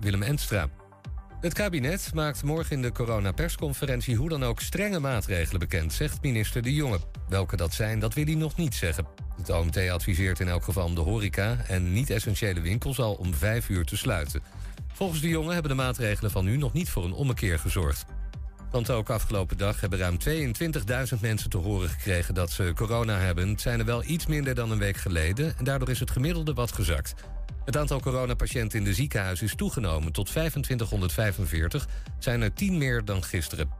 Willem Endstra. Het kabinet maakt morgen in de coronapersconferentie hoe dan ook strenge maatregelen bekend, zegt minister De Jonge. Welke dat zijn, dat wil hij nog niet zeggen. Het OMT adviseert in elk geval om de horeca en niet-essentiële winkels al om 5 uur te sluiten. Volgens De Jonge hebben de maatregelen van nu nog niet voor een ommekeer gezorgd. Want ook afgelopen dag hebben ruim 22.000 mensen te horen gekregen dat ze corona hebben. Het zijn er wel iets minder dan een week geleden en daardoor is het gemiddelde wat gezakt. Het aantal coronapatiënten in de ziekenhuizen is toegenomen tot 2545, zijn er 10 meer dan gisteren.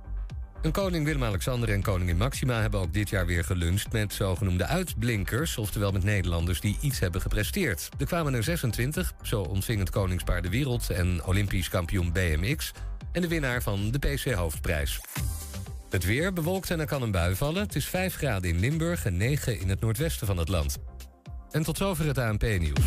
En koning Willem-Alexander en koningin Máxima hebben ook dit jaar weer geluncht met zogenoemde uitblinkers, oftewel met Nederlanders die iets hebben gepresteerd. Er kwamen er 26, zo ontving het koningspaar de wereld en Olympisch kampioen BMX en de winnaar van de PC-hoofdprijs. Het weer bewolkt en er kan een bui vallen. Het is 5 graden in Limburg en 9 in het noordwesten van het land. En tot zover het ANP-nieuws.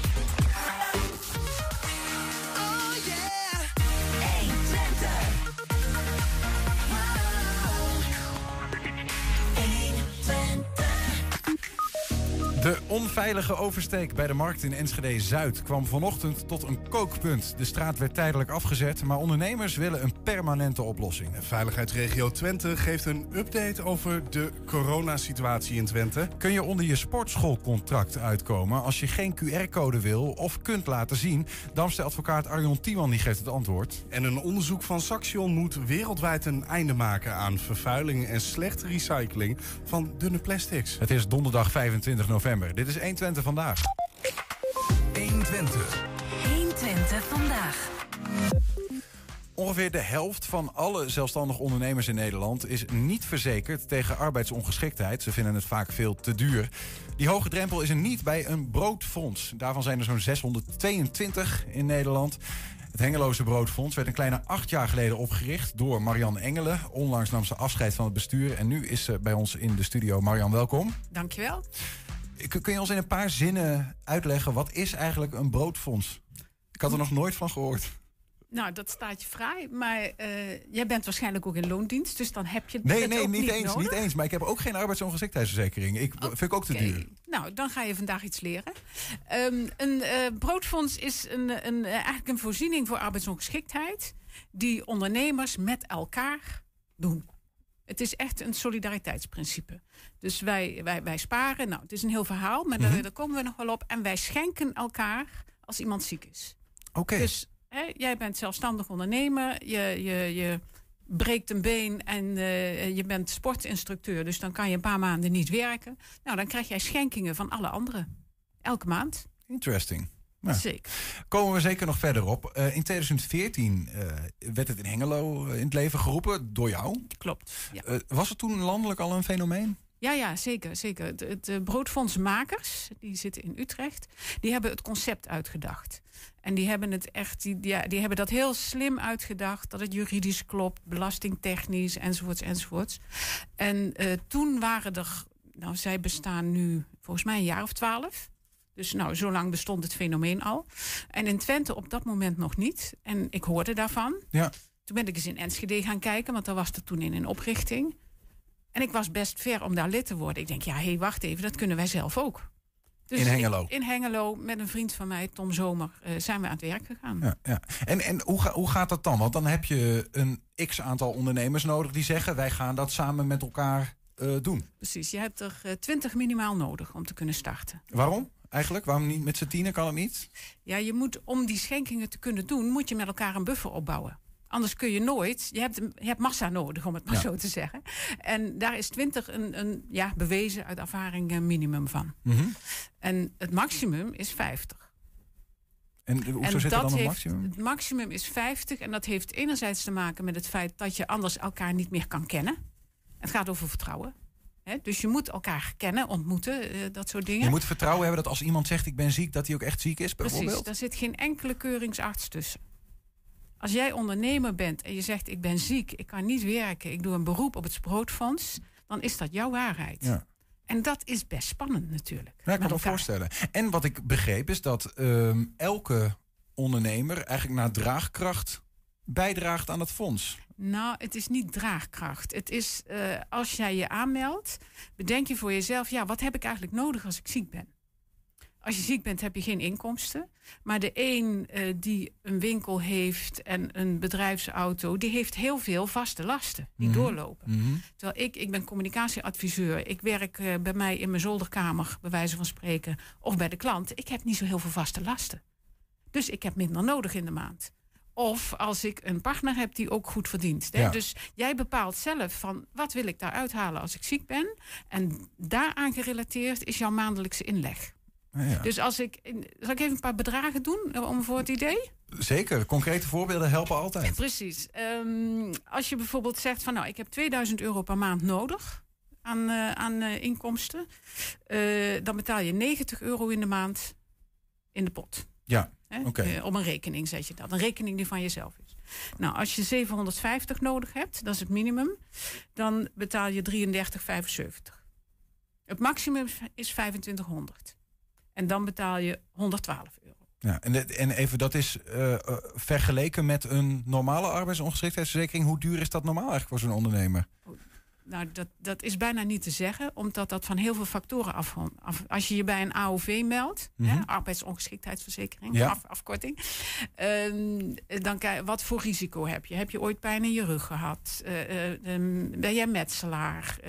De onveilige oversteek bij de markt in Enschede-Zuid kwam vanochtend tot een kookpunt. De straat werd tijdelijk afgezet, maar ondernemers willen een permanente oplossing. Veiligheidsregio Twente geeft een update over de coronasituatie in Twente. Kun je onder je sportschoolcontract uitkomen als je geen QR-code wil of kunt laten zien? Damsté-advocaat Arjen Tiemann die geeft het antwoord. En een onderzoek van Saxion moet wereldwijd een einde maken aan vervuiling en slechte recycling van dunne plastics. Het is donderdag 25 november. Dit is 120 vandaag. 120 vandaag. Ongeveer de helft van alle zelfstandig ondernemers in Nederland is niet verzekerd tegen arbeidsongeschiktheid. Ze vinden het vaak veel te duur. Die hoge drempel is er niet bij een broodfonds. Daarvan zijn er zo'n 622 in Nederland. Het Hengeloze broodfonds werd een kleine 8 jaar geleden opgericht door Marianne Engelen. Onlangs nam ze afscheid van het bestuur en nu is ze bij ons in de studio. Marianne, welkom. Dankjewel. Kun je ons in een paar zinnen uitleggen, wat is eigenlijk een broodfonds? Ik had er nog nooit van gehoord. Nou, dat staat je vrij, maar jij bent waarschijnlijk ook in loondienst, dus dan heb je het niet eens. Maar ik heb ook geen arbeidsongeschiktheidsverzekering. Vind ik ook te duur. Nou, dan ga je vandaag iets leren. Een broodfonds is eigenlijk een voorziening voor arbeidsongeschiktheid die ondernemers met elkaar doen. Het is echt een solidariteitsprincipe. Dus wij sparen. Nou, het is een heel verhaal, maar daar komen we nog wel op. En wij schenken elkaar als iemand ziek is. Okay. Dus jij bent zelfstandig ondernemer. Je breekt een been en je bent sportinstructeur. Dus dan kan je een paar maanden niet werken. Nou, dan krijg jij schenkingen van alle anderen. Elke maand. Interesting. Nou, zeker. Komen we zeker nog verder op. In 2014 werd het in Hengelo in het leven geroepen door jou. Klopt. Ja. Was het toen landelijk al een fenomeen? Ja, zeker. Het Broodfondsmakers, die zitten in Utrecht, die hebben het concept uitgedacht. En die hebben het echt, die hebben dat heel slim uitgedacht, dat het juridisch klopt, belastingtechnisch, enzovoorts. En toen waren er, nou, zij bestaan nu volgens mij een jaar of 12. Dus nou, zo lang bestond het fenomeen al. En in Twente op dat moment nog niet. En ik hoorde daarvan. Ja. Toen ben ik eens in Enschede gaan kijken, want daar was er toen in een oprichting. En ik was best ver om daar lid te worden. Ik denk, wacht even, dat kunnen wij zelf ook. Dus in Hengelo? In Hengelo, met een vriend van mij, Tom Zomer, zijn we aan het werk gegaan. Ja. En hoe gaat dat dan? Want dan heb je een x-aantal ondernemers nodig die zeggen, wij gaan dat samen met elkaar doen. Precies, je hebt er 20 minimaal nodig om te kunnen starten. Waarom? Eigenlijk, waarom niet met z'n 10? Kan het niet? Ja, je moet, om die schenkingen te kunnen doen, moet je met elkaar een buffer opbouwen. Anders kun je nooit, je hebt massa nodig, om het maar zo te zeggen. En daar is 20 een bewezen uit ervaring minimum van. Mm-hmm. En het maximum is 50. En hoezo zit er dan een maximum? Het maximum is 50 en dat heeft enerzijds te maken met het feit dat je anders elkaar niet meer kan kennen. Het gaat over vertrouwen. He, dus je moet elkaar kennen, ontmoeten, dat soort dingen. Je moet vertrouwen hebben dat als iemand zegt ik ben ziek, dat hij ook echt ziek is, bijvoorbeeld. Precies, daar zit geen enkele keuringsarts tussen. Als jij ondernemer bent en je zegt ik ben ziek, ik kan niet werken, ik doe een beroep op het broodfonds, dan is dat jouw waarheid. Ja. En dat is best spannend natuurlijk. Ja, ik kan me voorstellen. En wat ik begreep is dat elke ondernemer eigenlijk naar draagkracht bijdraagt aan het fonds. Nou, het is niet draagkracht. Het is, als jij je aanmeldt, bedenk je voor jezelf, ja, wat heb ik eigenlijk nodig als ik ziek ben? Als je ziek bent, heb je geen inkomsten. Maar de een die een winkel heeft en een bedrijfsauto, die heeft heel veel vaste lasten die doorlopen. Mm-hmm. Terwijl ik ben communicatieadviseur. Ik werk bij mij in mijn zolderkamer, bij wijze van spreken, of bij de klant. Ik heb niet zo heel veel vaste lasten. Dus ik heb minder nodig in de maand. Of als ik een partner heb die ook goed verdient. Ja. Dus jij bepaalt zelf van wat wil ik daar uithalen als ik ziek ben. En daaraan gerelateerd is jouw maandelijkse inleg. Ja. Dus zal ik even een paar bedragen doen om voor het idee? Zeker, concrete voorbeelden helpen altijd. Ja, precies. Als je bijvoorbeeld zegt van nou, ik heb 2000 euro per maand nodig aan inkomsten. Dan betaal je 90 euro in de maand in de pot. Ja, oké. Op een rekening zet je dat. Een rekening die van jezelf is. Nou, als je 750 nodig hebt, dat is het minimum, dan betaal je 33,75. Het maximum is 2500. En dan betaal je 112 euro. Ja, en even, dat is vergeleken met een normale arbeidsongeschiktheidsverzekering. Hoe duur is dat normaal eigenlijk voor zo'n ondernemer? Nou, dat is bijna niet te zeggen, omdat dat van heel veel factoren afhangt. Als je je bij een AOV meldt, hè, arbeidsongeschiktheidsverzekering, ja. afkorting... dan wat voor risico heb je? Heb je ooit pijn in je rug gehad? Ben jij metselaar?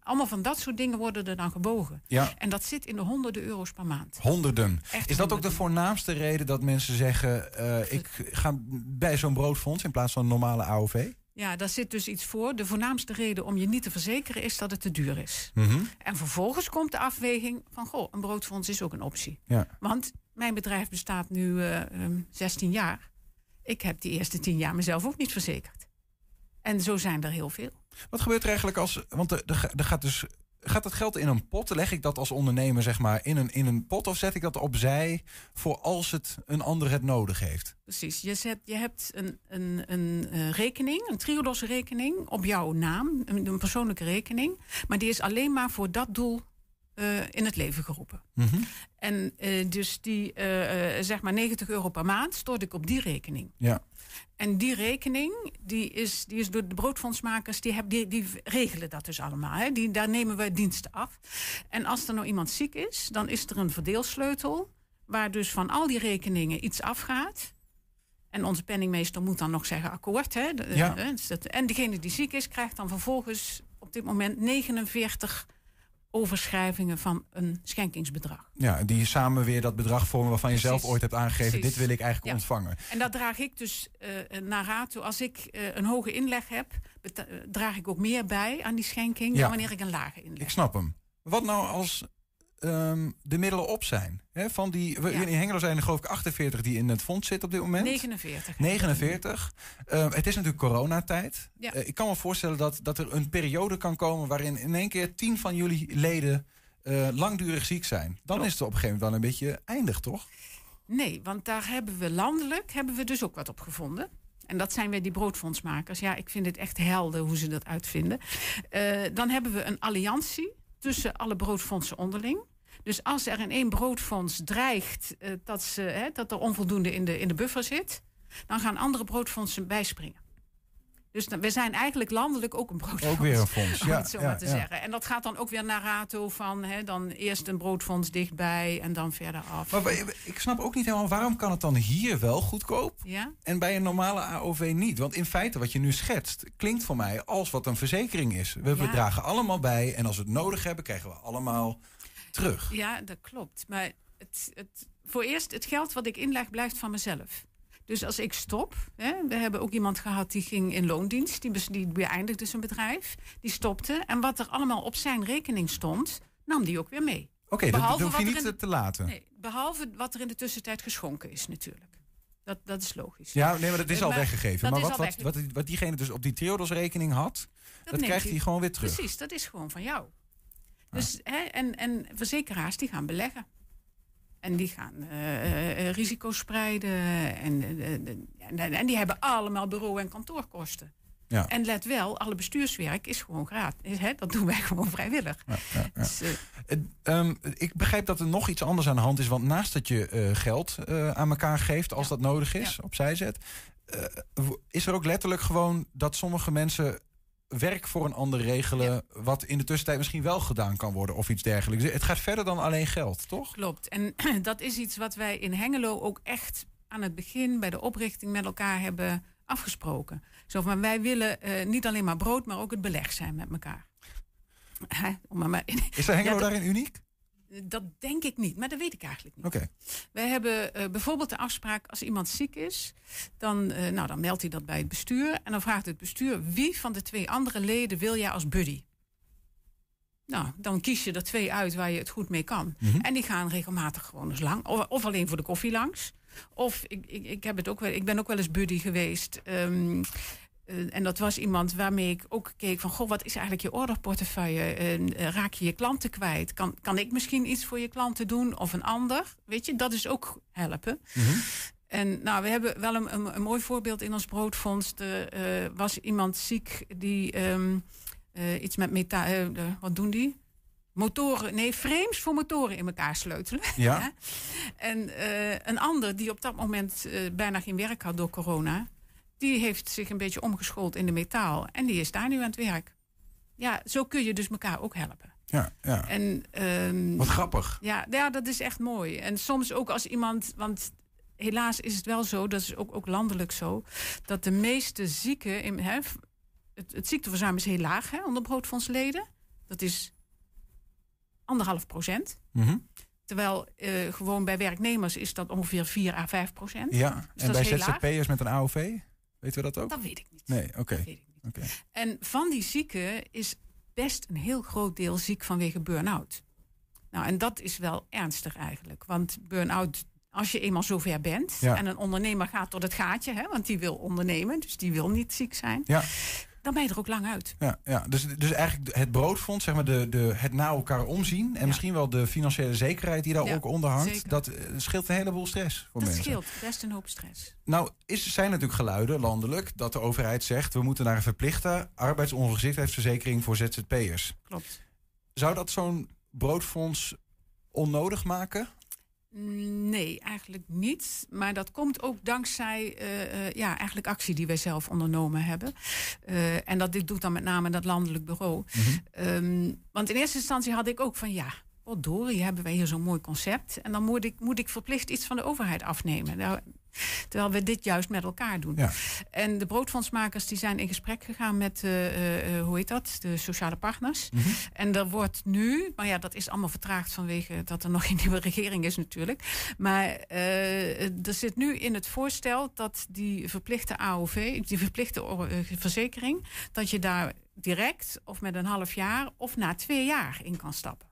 Allemaal van dat soort dingen worden er dan gebogen. Ja. En dat zit in de honderden euro's per maand. Honderden. Echt is dat honderden. Ook de voornaamste reden dat mensen zeggen, ik ga bij zo'n broodfonds in plaats van een normale AOV? Ja, daar zit dus iets voor. De voornaamste reden om je niet te verzekeren is dat het te duur is. Mm-hmm. En vervolgens komt de afweging van, goh, een broodfonds is ook een optie. Ja. Want mijn bedrijf bestaat nu 16 jaar. Ik heb die eerste 10 jaar mezelf ook niet verzekerd. En zo zijn er heel veel. Wat gebeurt er eigenlijk als, want er gaat dat geld in een pot? Leg ik dat als ondernemer zeg maar in een pot of zet ik dat opzij voor als een ander het nodig heeft? Precies, je hebt een rekening, een Triodos rekening op jouw naam, een persoonlijke rekening, maar die is alleen maar voor dat doel in het leven geroepen. Mm-hmm. En dus die zeg maar 90 euro per maand stort ik op die rekening. Ja. En die rekening, die is door de broodfondsmakers, die regelen dat dus allemaal. Hè? Daar nemen we diensten af. En als er nou iemand ziek is, dan is er een verdeelsleutel waar dus van al die rekeningen iets afgaat. En onze penningmeester moet dan nog zeggen akkoord. Hè? Ja. En degene die ziek is, krijgt dan vervolgens op dit moment 49 overschrijvingen van een schenkingsbedrag. Ja, die samen weer dat bedrag vormen waarvan je zelf ooit hebt aangegeven, dit wil ik eigenlijk ontvangen. En dat draag ik dus naar raad toe. Als ik een hoge inleg heb, draag ik ook meer bij aan die schenking dan wanneer ik een lage inleg heb. Ik snap hem. Wat nou als de middelen op zijn? Hè? Van die, in Hengelo zijn er geloof ik 48 die in het fonds zitten op dit moment. 49. Het is natuurlijk coronatijd. Ja. Ik kan me voorstellen dat er een periode kan komen waarin in één keer 10 van jullie leden langdurig ziek zijn. Dan is het op een gegeven moment wel een beetje eindig, toch? Nee, want daar hebben we landelijk dus ook wat op gevonden. En dat zijn weer die broodfondsmakers. Ja, ik vind het echt helder hoe ze dat uitvinden. Dan hebben we een alliantie tussen alle broodfondsen onderling. Dus als er in één broodfonds dreigt dat er onvoldoende in de buffer zit, dan gaan andere broodfondsen bijspringen. Dus we zijn eigenlijk landelijk ook een broodfonds. Ook weer een fonds, om het zo maar te zeggen. En dat gaat dan ook weer naar rato van dan eerst een broodfonds dichtbij en dan verder af. Maar ik snap ook niet helemaal, waarom kan het dan hier wel goedkoop en bij een normale AOV niet? Want in feite wat je nu schetst, klinkt voor mij als wat een verzekering is. We dragen allemaal bij en als we het nodig hebben, krijgen we allemaal terug. Ja, dat klopt. Maar voor eerst, het geld wat ik inleg blijft van mezelf. Dus als ik stop, we hebben ook iemand gehad die ging in loondienst, die beëindigde zijn bedrijf, die stopte. En wat er allemaal op zijn rekening stond, nam die ook weer mee. Oké, dat hoef je niet te laten. Nee, behalve wat er in de tussentijd geschonken is natuurlijk. Dat is logisch. Ja, nee, maar dat is al weggegeven. Maar wat diegene dus op die Triodos-rekening had, dat krijgt hij gewoon weer terug. Precies, dat is gewoon van jou. Dus, hè, en verzekeraars die gaan beleggen. En die gaan risico's spreiden. En die hebben allemaal bureau- en kantoorkosten. Ja. En let wel, alle bestuurswerk is gewoon gratis. Hè? Dat doen wij gewoon vrijwillig. Ja. Dus, ik begrijp dat er nog iets anders aan de hand is. Want naast dat je geld aan elkaar geeft als dat nodig is, opzij zet... is er ook letterlijk gewoon dat sommige mensen werk voor een ander regelen... wat in de tussentijd misschien wel gedaan kan worden of iets dergelijks. Het gaat verder dan alleen geld, toch? Klopt. En dat is iets wat wij in Hengelo ook echt aan het begin... bij de oprichting met elkaar hebben... afgesproken. Zo van, wij willen niet alleen maar brood, maar ook het beleg zijn met elkaar. Is de Hengelo daarin uniek? Dat denk ik niet, maar dat weet ik eigenlijk niet. Okay. Wij hebben bijvoorbeeld de afspraak, als iemand ziek is... dan meldt hij dat bij het bestuur. En dan vraagt het bestuur, wie van de 2 andere leden wil jij als buddy? Nou, dan kies je er 2 uit waar je het goed mee kan. Mm-hmm. En die gaan regelmatig gewoon eens lang. Of alleen voor de koffie langs. Of ik ben ook wel eens buddy geweest. En dat was iemand waarmee ik ook keek van... goh, wat is eigenlijk je orderportefeuille? Raak je klanten kwijt? Kan ik misschien iets voor je klanten doen? Of een ander? Weet je, dat is ook helpen. Mm-hmm. En nou, we hebben wel een mooi voorbeeld in ons broodfonds. Er was iemand ziek die... iets met wat doen die? Motoren, frames voor motoren in elkaar sleutelen. Ja. En een ander die op dat moment bijna geen werk had door corona... die heeft zich een beetje omgeschoold in de metaal. En die is daar nu aan het werk. Ja, zo kun je dus elkaar ook helpen. Ja. En, wat grappig. Ja, dat is echt mooi. En soms ook als iemand... want helaas is het wel zo, dat is ook landelijk zo... dat de meeste zieken... Het ziekteverzuim is heel laag onder broodfondsleden. Dat is 1,5%. Mm-hmm. Terwijl gewoon bij werknemers is dat ongeveer 4 à 5%. Ja, dus en bij ZZP'ers met een AOV? Weten we dat ook? Dat weet ik niet. Nee, oké. En van die zieken is best een heel groot deel ziek vanwege burn-out. Nou, en dat is wel ernstig eigenlijk. Want burn-out... als je eenmaal zover bent en een ondernemer gaat tot het gaatje... want die wil ondernemen, dus die wil niet ziek zijn... Ja. Dan ben je er ook lang uit. Ja. Dus eigenlijk het broodfonds, zeg maar het naar elkaar omzien... en misschien wel de financiële zekerheid die daar ook onder hangt... dat scheelt een heleboel stress voor mensen. Dat scheelt best een hoop stress. Nou, zijn natuurlijk geluiden landelijk dat de overheid zegt... we moeten naar een verplichte arbeidsongeschiktheidsverzekering voor ZZP'ers. Klopt. Zou dat zo'n broodfonds onnodig maken... Nee, eigenlijk niet. Maar dat komt ook dankzij eigenlijk actie die wij zelf ondernomen hebben. En dit doet dan met name dat landelijk bureau. Mm-hmm. Want in eerste instantie had ik ook van... potdorie, hebben wij hier zo'n mooi concept. En dan moet ik verplicht iets van de overheid afnemen. Nou, terwijl we dit juist met elkaar doen. Ja. En de broodfondsmakers die zijn in gesprek gegaan met de sociale partners. Mm-hmm. En er wordt nu, maar dat is allemaal vertraagd vanwege dat er nog geen nieuwe regering is natuurlijk. Maar er zit nu in het voorstel dat die verplichte AOV, die verplichte verzekering, dat je daar direct of met een half jaar of na 2 jaar in kan stappen.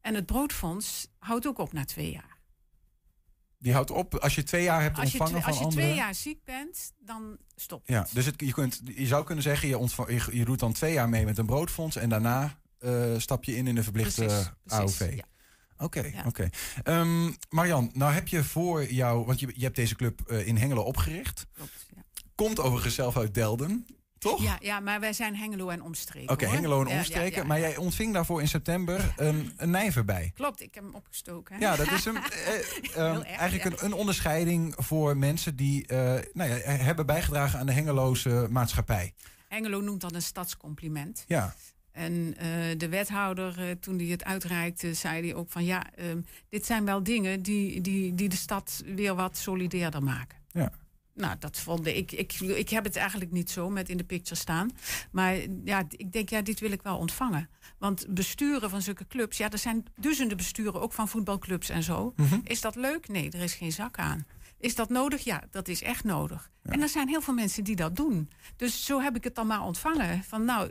En het broodfonds houdt ook op na 2 jaar. Die houdt op als je 2 jaar hebt ontvangen van anderen? Als je 2 jaar ziek bent, dan stopt het. Ja, dus je zou kunnen zeggen, je doet dan 2 jaar mee met een broodfonds... en daarna stap je in de verplichte AOV. Ja. Oké. Marianne, nou heb je voor jou... want je hebt deze club in Hengelo opgericht. Klopt, ja. Komt overigens zelf uit Delden... Toch? Ja, maar wij zijn Hengelo en omstreken. Oké, Hengelo en omstreken. Ja. Maar jij ontving daarvoor in september een nijver bij. Klopt, ik heb hem opgestoken. Hè? Ja, dat is een onderscheiding voor mensen die hebben bijgedragen aan de Hengeloze maatschappij. Hengelo noemt dat een stadscompliment. Ja. En de wethouder, toen hij het uitreikte, zei hij ook van... dit zijn wel dingen die de stad weer wat solidairder maken. Ja. Nou, dat vond ik. Ik heb het eigenlijk niet zo met in de picture staan. Maar ik denk, dit wil ik wel ontvangen. Want besturen van zulke clubs... er zijn duizenden besturen, ook van voetbalclubs en zo. Mm-hmm. Is dat leuk? Nee, er is geen zak aan. Is dat nodig? Ja, dat is echt nodig. Ja. En er zijn heel veel mensen die dat doen. Dus zo heb ik het dan maar ontvangen. Van nou,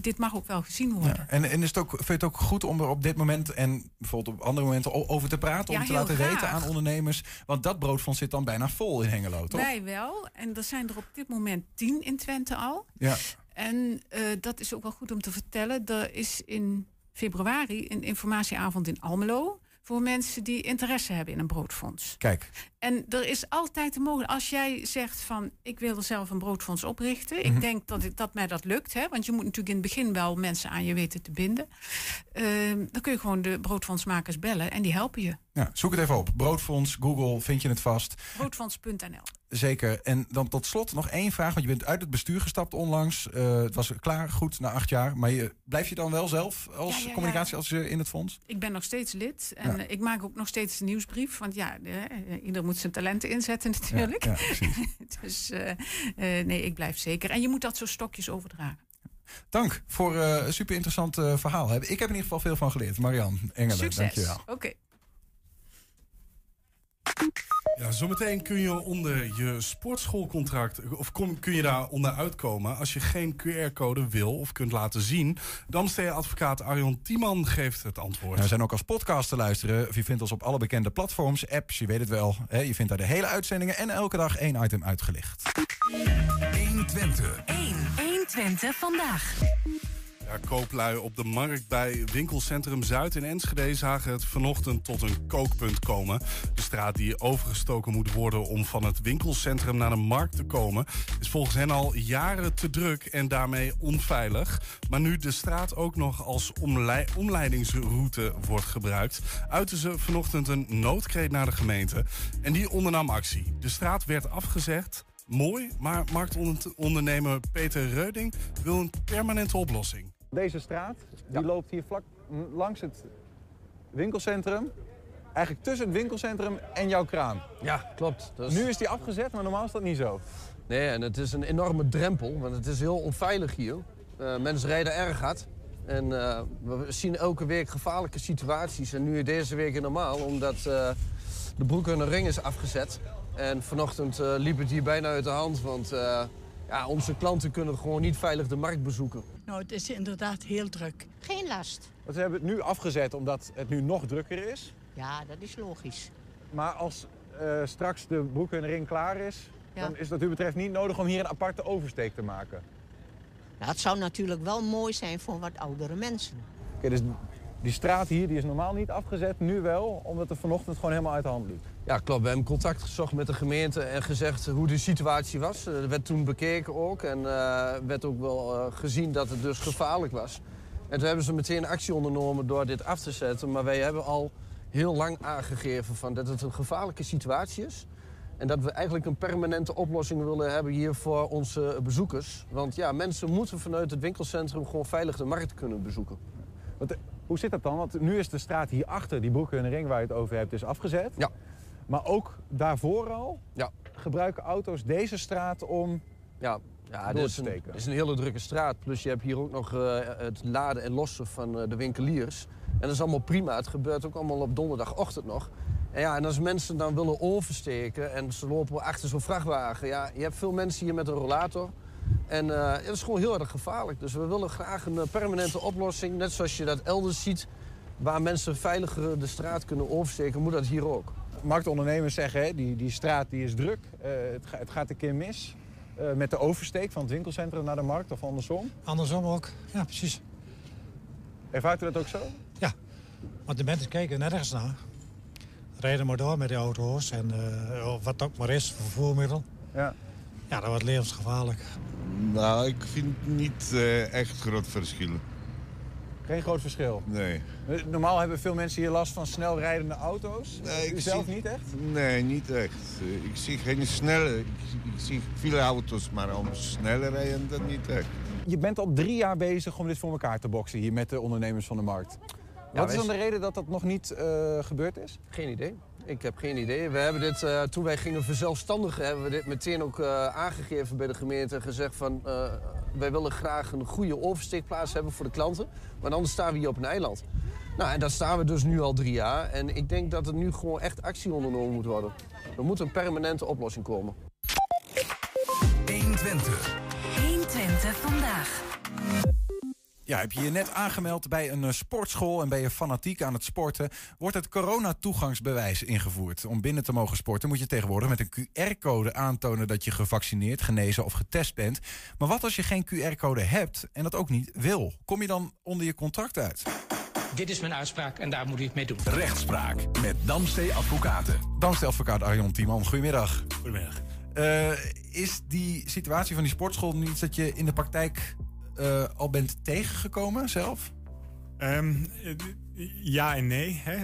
dit mag ook wel gezien worden. Ja. En is het ook, vind je het ook goed om er op dit moment en bijvoorbeeld op andere momenten over te praten? Ja, om te laten weten aan ondernemers? Want dat broodfonds zit dan bijna vol in Hengelo, toch? Wij wel. En er zijn er op dit moment 10 in Twente al. Ja. En dat is ook wel goed om te vertellen. Er is in februari een informatieavond in Almelo voor mensen die interesse hebben in een broodfonds. Kijk. En er is altijd de mogelijkheid. Als jij zegt van, ik wil er zelf een broodfonds oprichten. Mm-hmm. Ik denk dat mij dat lukt. Hè? Want je moet natuurlijk in het begin wel mensen aan je weten te binden. Dan kun je gewoon de broodfondsmakers bellen en die helpen je. Ja, zoek het even op. Broodfonds, Google, vind je het vast. Broodfonds.nl. Zeker. En dan tot slot nog één vraag. Want je bent uit het bestuur gestapt onlangs. Het was klaar, goed, na 8 jaar. Maar blijf je dan wel zelf als communicatieadviseur in het fonds? Ik ben nog steeds lid. En ik maak ook nog steeds de nieuwsbrief. Want ja, ieder moet zijn talenten inzetten natuurlijk. Ja, precies. Dus nee, ik blijf zeker. En je moet dat zo stokjes overdragen. Dank voor een super interessant verhaal. Ik heb in ieder geval veel van geleerd. Marianne Engelen, succes. Dankjewel. Oké. Ja, zometeen kun je onder je sportschoolcontract, of kun je daar onderuit komen als je geen QR-code wil of kunt laten zien. Damsté-advocaat Arjen Tiemann geeft het antwoord. Nou, we zijn ook als podcast te luisteren. Je vindt ons op alle bekende platforms, apps, je weet het wel. Hè? Je vindt daar de hele uitzendingen en elke dag 1 item uitgelicht. 1 Twente vandaag. Ja, kooplui op de markt bij winkelcentrum Zuid in Enschede zagen het vanochtend tot een kookpunt komen. De straat die overgestoken moet worden om van het winkelcentrum naar de markt te komen is volgens hen al jaren te druk en daarmee onveilig. Maar nu de straat ook nog als omleidingsroute wordt gebruikt, uiten ze vanochtend een noodkreet naar de gemeente. En die ondernam actie. De straat werd afgezet. Mooi, maar marktondernemer Peter Reuding wil een permanente oplossing. Deze straat die loopt hier vlak langs het winkelcentrum. Eigenlijk tussen het winkelcentrum en jouw kraam. Ja, klopt. Dus nu is die afgezet, maar normaal is dat niet zo. Nee, en het is een enorme drempel, want het is heel onveilig hier. Mensen rijden erg hard. En we zien elke week gevaarlijke situaties. En nu is deze week normaal, omdat de broek en de ring is afgezet. En vanochtend liep het hier bijna uit de hand, want onze klanten kunnen gewoon niet veilig de markt bezoeken. Nou, het is inderdaad heel druk. Geen last. Want ze hebben het nu afgezet omdat het nu nog drukker is? Ja, dat is logisch. Maar als straks de broek en de ring klaar is, dan is dat wat u betreft niet nodig om hier een aparte oversteek te maken? Nou, het zou natuurlijk wel mooi zijn voor wat oudere mensen. Oké, dus die straat hier die is normaal niet afgezet, nu wel, omdat er vanochtend gewoon helemaal uit de hand liep. Ja, klopt. We hebben contact gezocht met de gemeente en gezegd hoe de situatie was. Dat werd toen bekeken ook en werd ook wel gezien dat het dus gevaarlijk was. En toen hebben ze meteen actie ondernomen door dit af te zetten. Maar wij hebben al heel lang aangegeven van dat het een gevaarlijke situatie is. En dat we eigenlijk een permanente oplossing willen hebben hier voor onze bezoekers. Want ja, mensen moeten vanuit het winkelcentrum gewoon veilig de markt kunnen bezoeken. Hoe zit dat dan? Want nu is de straat hierachter, die broeken en de ring waar je het over hebt, is afgezet. Ja. Maar ook daarvoor al gebruiken auto's deze straat om door te steken. Het is een hele drukke straat. Plus je hebt hier ook nog het laden en lossen van de winkeliers. En dat is allemaal prima. Het gebeurt ook allemaal op donderdagochtend nog. En, en als mensen dan willen oversteken en ze lopen achter zo'n vrachtwagen. Ja, je hebt veel mensen hier met een rollator. En dat is gewoon heel erg gevaarlijk. Dus we willen graag een permanente oplossing. Net zoals je dat elders ziet, waar mensen veiliger de straat kunnen oversteken, moet dat hier ook. Marktondernemers zeggen, hè, die straat die is druk, het gaat een keer mis met de oversteek van het winkelcentrum naar de markt of andersom? Andersom ook, ja precies. Ervaart u dat ook zo? Ja, want de mensen kijken nergens naar. Rijden maar door met de auto's en wat ook maar is, vervoermiddel. Ja. Ja, dat wordt levensgevaarlijk. Nou, ik vind niet echt groot verschil. Geen groot verschil? Nee. Normaal hebben veel mensen hier last van snelrijdende auto's. Nee, u zelf niet echt? Nee, niet echt. Ik zie geen snelle. Ik zie veel auto's, maar om sneller rijden dat niet echt. Je bent al 3 jaar bezig om dit voor elkaar te boksen hier met de ondernemers van de markt. Wat is dan de reden dat dat nog niet gebeurd is? Geen idee. Ik heb geen idee. We hebben dit, toen wij gingen verzelfstandigen, hebben we dit meteen ook aangegeven bij de gemeente en gezegd van wij willen graag een goede oversteekplaats hebben voor de klanten, want anders staan we hier op een eiland. Nou, en daar staan we dus nu al 3 jaar en ik denk dat er nu gewoon echt actie ondernomen moet worden. Er moet een permanente oplossing komen. 120. 120 vandaag. Ja, heb je je net aangemeld bij een sportschool en ben je fanatiek aan het sporten, wordt het corona-toegangsbewijs ingevoerd. Om binnen te mogen sporten moet je tegenwoordig met een QR-code aantonen dat je gevaccineerd, genezen of getest bent. Maar wat als je geen QR-code hebt en dat ook niet wil? Kom je dan onder je contract uit? Dit is mijn uitspraak en daar moet ik mee doen. Rechtspraak met Damsté Advocaten. Damsté Advocaat Arjen Tiemann, goedemiddag. Goedemiddag. Is die situatie van die sportschool nu iets dat je in de praktijk al bent tegengekomen zelf? Ja en nee. Hè.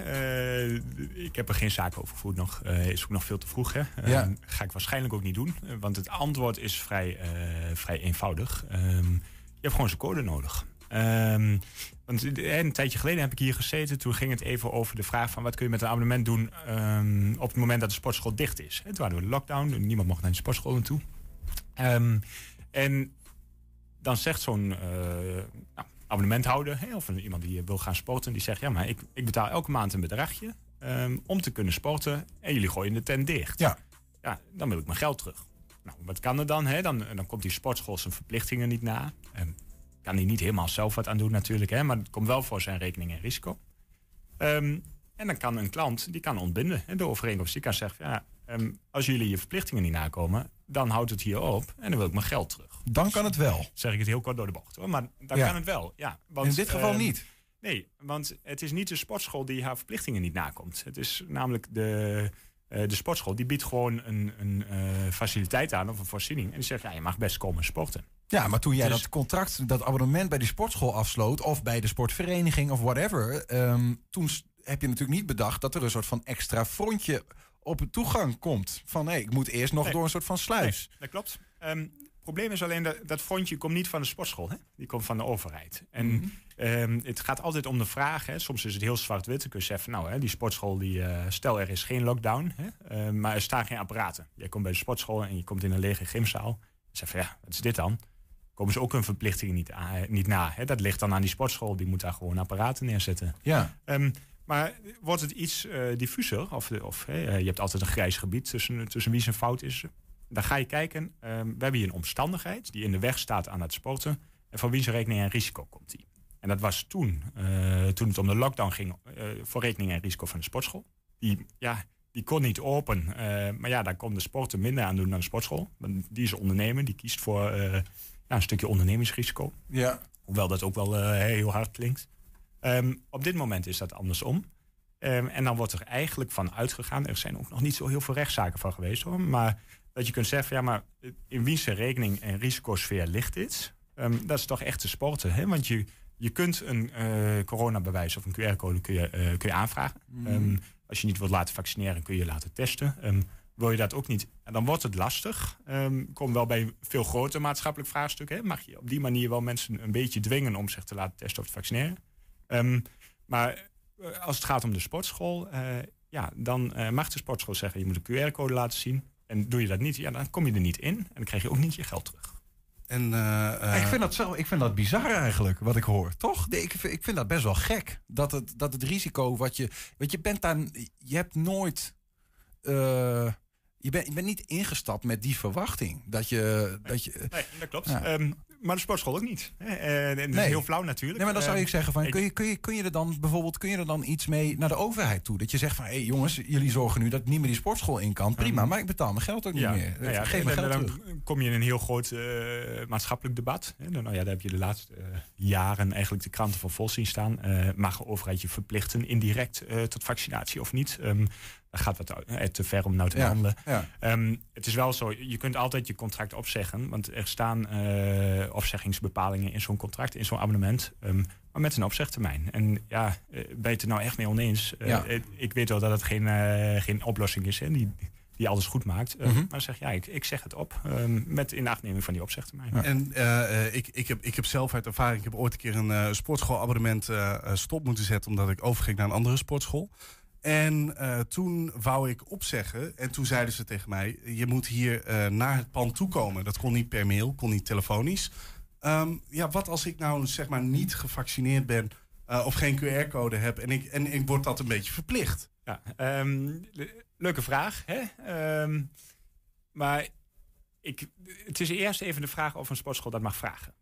Ik heb er geen zaak over gevoerd nog. Is ook nog veel te vroeg. Hè. Ja. Ga ik waarschijnlijk ook niet doen. Want het antwoord is vrij eenvoudig. Je hebt gewoon zijn code nodig. Want een tijdje geleden heb ik hier gezeten. Toen ging het even over de vraag van wat kun je met een abonnement doen op het moment dat de sportschool dicht is. Toen hadden we de lockdown. Niemand mocht naar de sportschool naartoe. En dan zegt zo'n abonnementhouder, hey, of iemand die wil gaan sporten, die zegt, ja, maar ik betaal elke maand een bedragje om te kunnen sporten en jullie gooien de tent dicht. Ja, dan wil ik mijn geld terug. Nou, wat kan er dan? Hè? Dan komt die sportschool zijn verplichtingen niet na. Kan hij niet helemaal zelf wat aan doen natuurlijk, hè? Maar het komt wel voor zijn rekening en risico. En dan kan een klant, die kan ontbinden. Hè? De overeenkomst, die kan zeggen, ja, als jullie je verplichtingen niet nakomen, dan houdt het hier op en dan wil ik mijn geld terug. Dan kan het wel. Zeg ik het heel kort door de bocht hoor. Maar dan kan het wel. Ja, want, in dit geval niet. Nee, want het is niet de sportschool die haar verplichtingen niet nakomt. Het is namelijk de sportschool die biedt gewoon een faciliteit aan of een voorziening. En die zegt, ja, je mag best komen sporten. Ja, maar toen jij dat contract, dat abonnement bij die sportschool afsloot, of bij de sportvereniging of whatever, toen heb je natuurlijk niet bedacht dat er een soort van extra frontje op het toegang komt. Van hé, ik moet eerst nog door een soort van sluis. Nee, dat klopt. Het probleem is alleen dat frontje komt niet van de sportschool. Hè? Die komt van de overheid. En het gaat altijd om de vraag. Hè? Soms is het heel zwart-wit. Dan kun je zeggen, nou, hè, die sportschool, stel er is geen lockdown. Hè? Maar er staan geen apparaten. Je komt bij de sportschool en je komt in een lege gymzaal. Dan zeg je, ja, wat is dit dan? Komen ze ook hun verplichting niet na. Hè? Dat ligt dan aan die sportschool. Die moet daar gewoon apparaten neerzetten. Ja. Maar wordt het iets diffuser? Je hebt altijd een grijs gebied tussen wie zijn fout is. Dan ga je kijken. We hebben hier een omstandigheid die in de weg staat aan het sporten. En van wie zijn rekening en risico komt die? En dat was toen het om de lockdown ging, voor rekening en risico van de sportschool. Die kon niet open. Maar ja, daar kon de sporter minder aan doen dan de sportschool. Want die is ondernemer. Die kiest voor een stukje ondernemingsrisico. Ja. Hoewel dat ook wel heel hard klinkt. Op dit moment is dat andersom. En dan wordt er eigenlijk van uitgegaan. Er zijn ook nog niet zo heel veel rechtszaken van geweest hoor. Maar dat je kunt zeggen, ja, maar in wie zijn rekening en risicosfeer ligt dit? Dat is toch echt te sporten. Hè? Want je kunt een coronabewijs of een QR-code kun je aanvragen. Als je niet wilt laten vaccineren, kun je laten testen. Wil je dat ook niet? En dan wordt het lastig. Komt wel bij veel groter maatschappelijk vraagstuk. Hè? Mag je op die manier wel mensen een beetje dwingen om zich te laten testen of te vaccineren? Maar als het gaat om de sportschool, dan mag de sportschool zeggen, je moet een QR-code laten zien. En doe je dat niet, ja, dan kom je er niet in. En dan krijg je ook niet je geld terug. En, ik vind dat bizar eigenlijk, wat ik hoor, toch? Nee, ik vind dat best wel gek. Dat het risico wat je... Want je bent daar... Je hebt nooit... je bent niet ingestapt met die verwachting. Nee, dat klopt. Ja. Maar de sportschool ook niet. En dat is heel flauw natuurlijk. Nee, maar dan zou ik zeggen, van, kun je er dan iets mee naar de overheid toe? Dat je zegt van, hé jongens, jullie zorgen nu dat niet meer die sportschool in kan. Prima, maar ik betaal mijn geld ook niet meer. Geef me geld terug. Dan kom je in een heel groot maatschappelijk debat. Daar heb je de laatste jaren eigenlijk de kranten van vol zien staan. Mag de overheid je verplichten indirect tot vaccinatie of niet? Dat gaat wat te ver om nou te handelen. Ja. Het is wel zo, je kunt altijd je contract opzeggen. Want er staan opzeggingsbepalingen in zo'n contract, in zo'n abonnement. Maar met een opzegtermijn. En ja, ben je het er nou echt mee oneens? Ik weet wel dat het geen oplossing is hè, die alles goed maakt. Maar zeg ik zeg het op. Met inachtneming van die opzegtermijn. Ja. En ik heb zelf uit ervaring, ik heb ooit een keer een sportschoolabonnement stop moeten zetten. Omdat ik overging naar een andere sportschool. En toen wou ik opzeggen. En toen zeiden ze tegen mij, je moet hier naar het pand toekomen. Dat kon niet per mail, kon niet telefonisch. Ja, wat als ik nou zeg maar niet gevaccineerd ben of geen QR-code heb en ik word dat een beetje verplicht? Ja, leuke vraag. Hè? Maar het is eerst even de vraag of een sportschool dat mag vragen.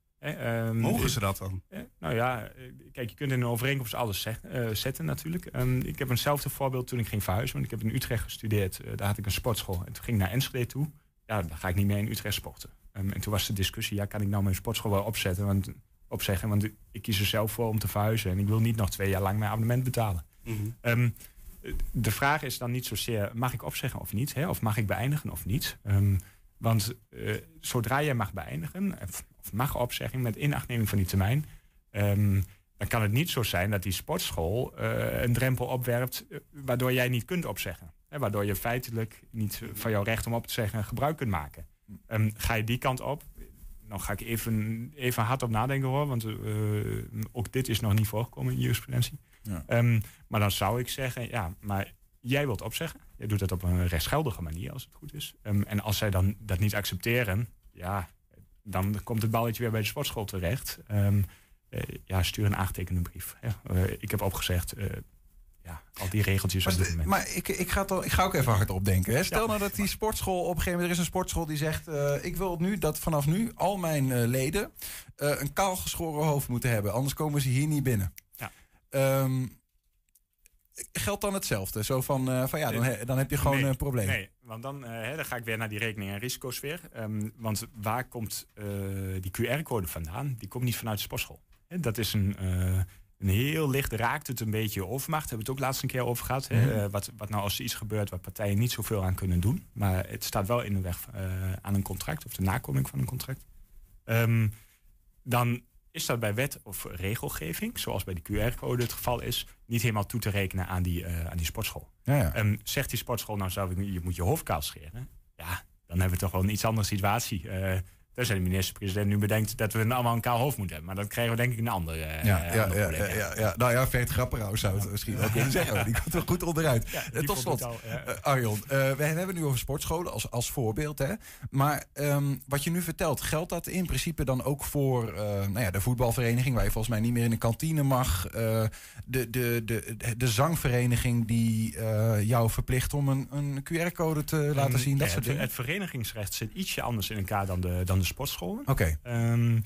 Mogen ze dat dan? Nou ja, kijk, je kunt in een overeenkomst alles zetten natuurlijk. Ik heb eenzelfde voorbeeld toen ik ging verhuizen. Want ik heb in Utrecht gestudeerd. Daar had ik een sportschool. En toen ging ik naar Enschede toe. Ja, dan ga ik niet meer in Utrecht sporten. En toen was de discussie, ja, kan ik nou mijn sportschool wel opzeggen? Want ik kies er zelf voor om te verhuizen. En ik wil niet nog 2 jaar lang mijn abonnement betalen. Mm-hmm. De vraag is dan niet zozeer, mag ik opzeggen of niet? Hè? Of mag ik beëindigen of niet? Want zodra jij mag beëindigen, of mag opzegging met inachtneming van die termijn... dan kan het niet zo zijn dat die sportschool een drempel opwerpt... waardoor jij niet kunt opzeggen. Hè? Waardoor je feitelijk niet van jouw recht om op te zeggen gebruik kunt maken. Ga je die kant op? Nou ga ik even hard op nadenken hoor, want ook dit is nog niet voorgekomen in jurisprudentie. Ja. Maar dan zou ik zeggen, ja, maar jij wilt opzeggen. Jij doet dat op een rechtsgeldige manier als het goed is. En als zij dan dat niet accepteren, ja, dan komt het balletje weer bij de sportschool terecht. Ja, stuur een aangetekende brief. Ik heb opgezegd... Ja, al die regeltjes op dit moment. Maar ik ga ook even hard opdenken. Hè. Stel nou dat die sportschool op een gegeven moment... Er is een sportschool die zegt... ik wil nu dat vanaf nu al mijn leden... een kaalgeschoren hoofd moeten hebben. Anders komen ze hier niet binnen. Ja. Geldt dan hetzelfde? Zo van ja, dan heb je gewoon een probleem. Nee, want dan ga ik weer naar die rekening- en risicosfeer. Want waar komt die QR-code vandaan? Die komt niet vanuit de sportschool. Dat is een heel licht raakt het een beetje overmacht. Daar hebben we het ook laatst een keer over gehad. Mm-hmm. Wat nou als er iets gebeurt waar partijen niet zoveel aan kunnen doen. Maar het staat wel in de weg aan een contract. Of de nakoming van een contract. Dan is dat bij wet of regelgeving. Zoals bij de QR-code het geval is. Niet helemaal toe te rekenen aan die sportschool. Ja. Zegt die sportschool nou je moet je hoofd kaal scheren. Ja, dan hebben we toch wel een iets andere situatie. Daar zijn de minister-president nu bedenkt dat we allemaal een kaal hoofd moeten hebben. Maar dat krijgen we denk ik een andere... Ja. Nou ja, Veert Grapperhaus zou het misschien wel kunnen zeggen. Die komt er goed onderuit. Ja, tot slot, Arjen, we hebben nu over sportscholen als voorbeeld. Hè? Maar wat je nu vertelt, geldt dat in principe dan ook voor de voetbalvereniging... waar je volgens mij niet meer in de kantine mag? De zangvereniging die jou verplicht om een QR-code te laten zien? Dat soort dingen. Het verenigingsrecht zit ietsje anders in elkaar dan de sportscholen. Okay. En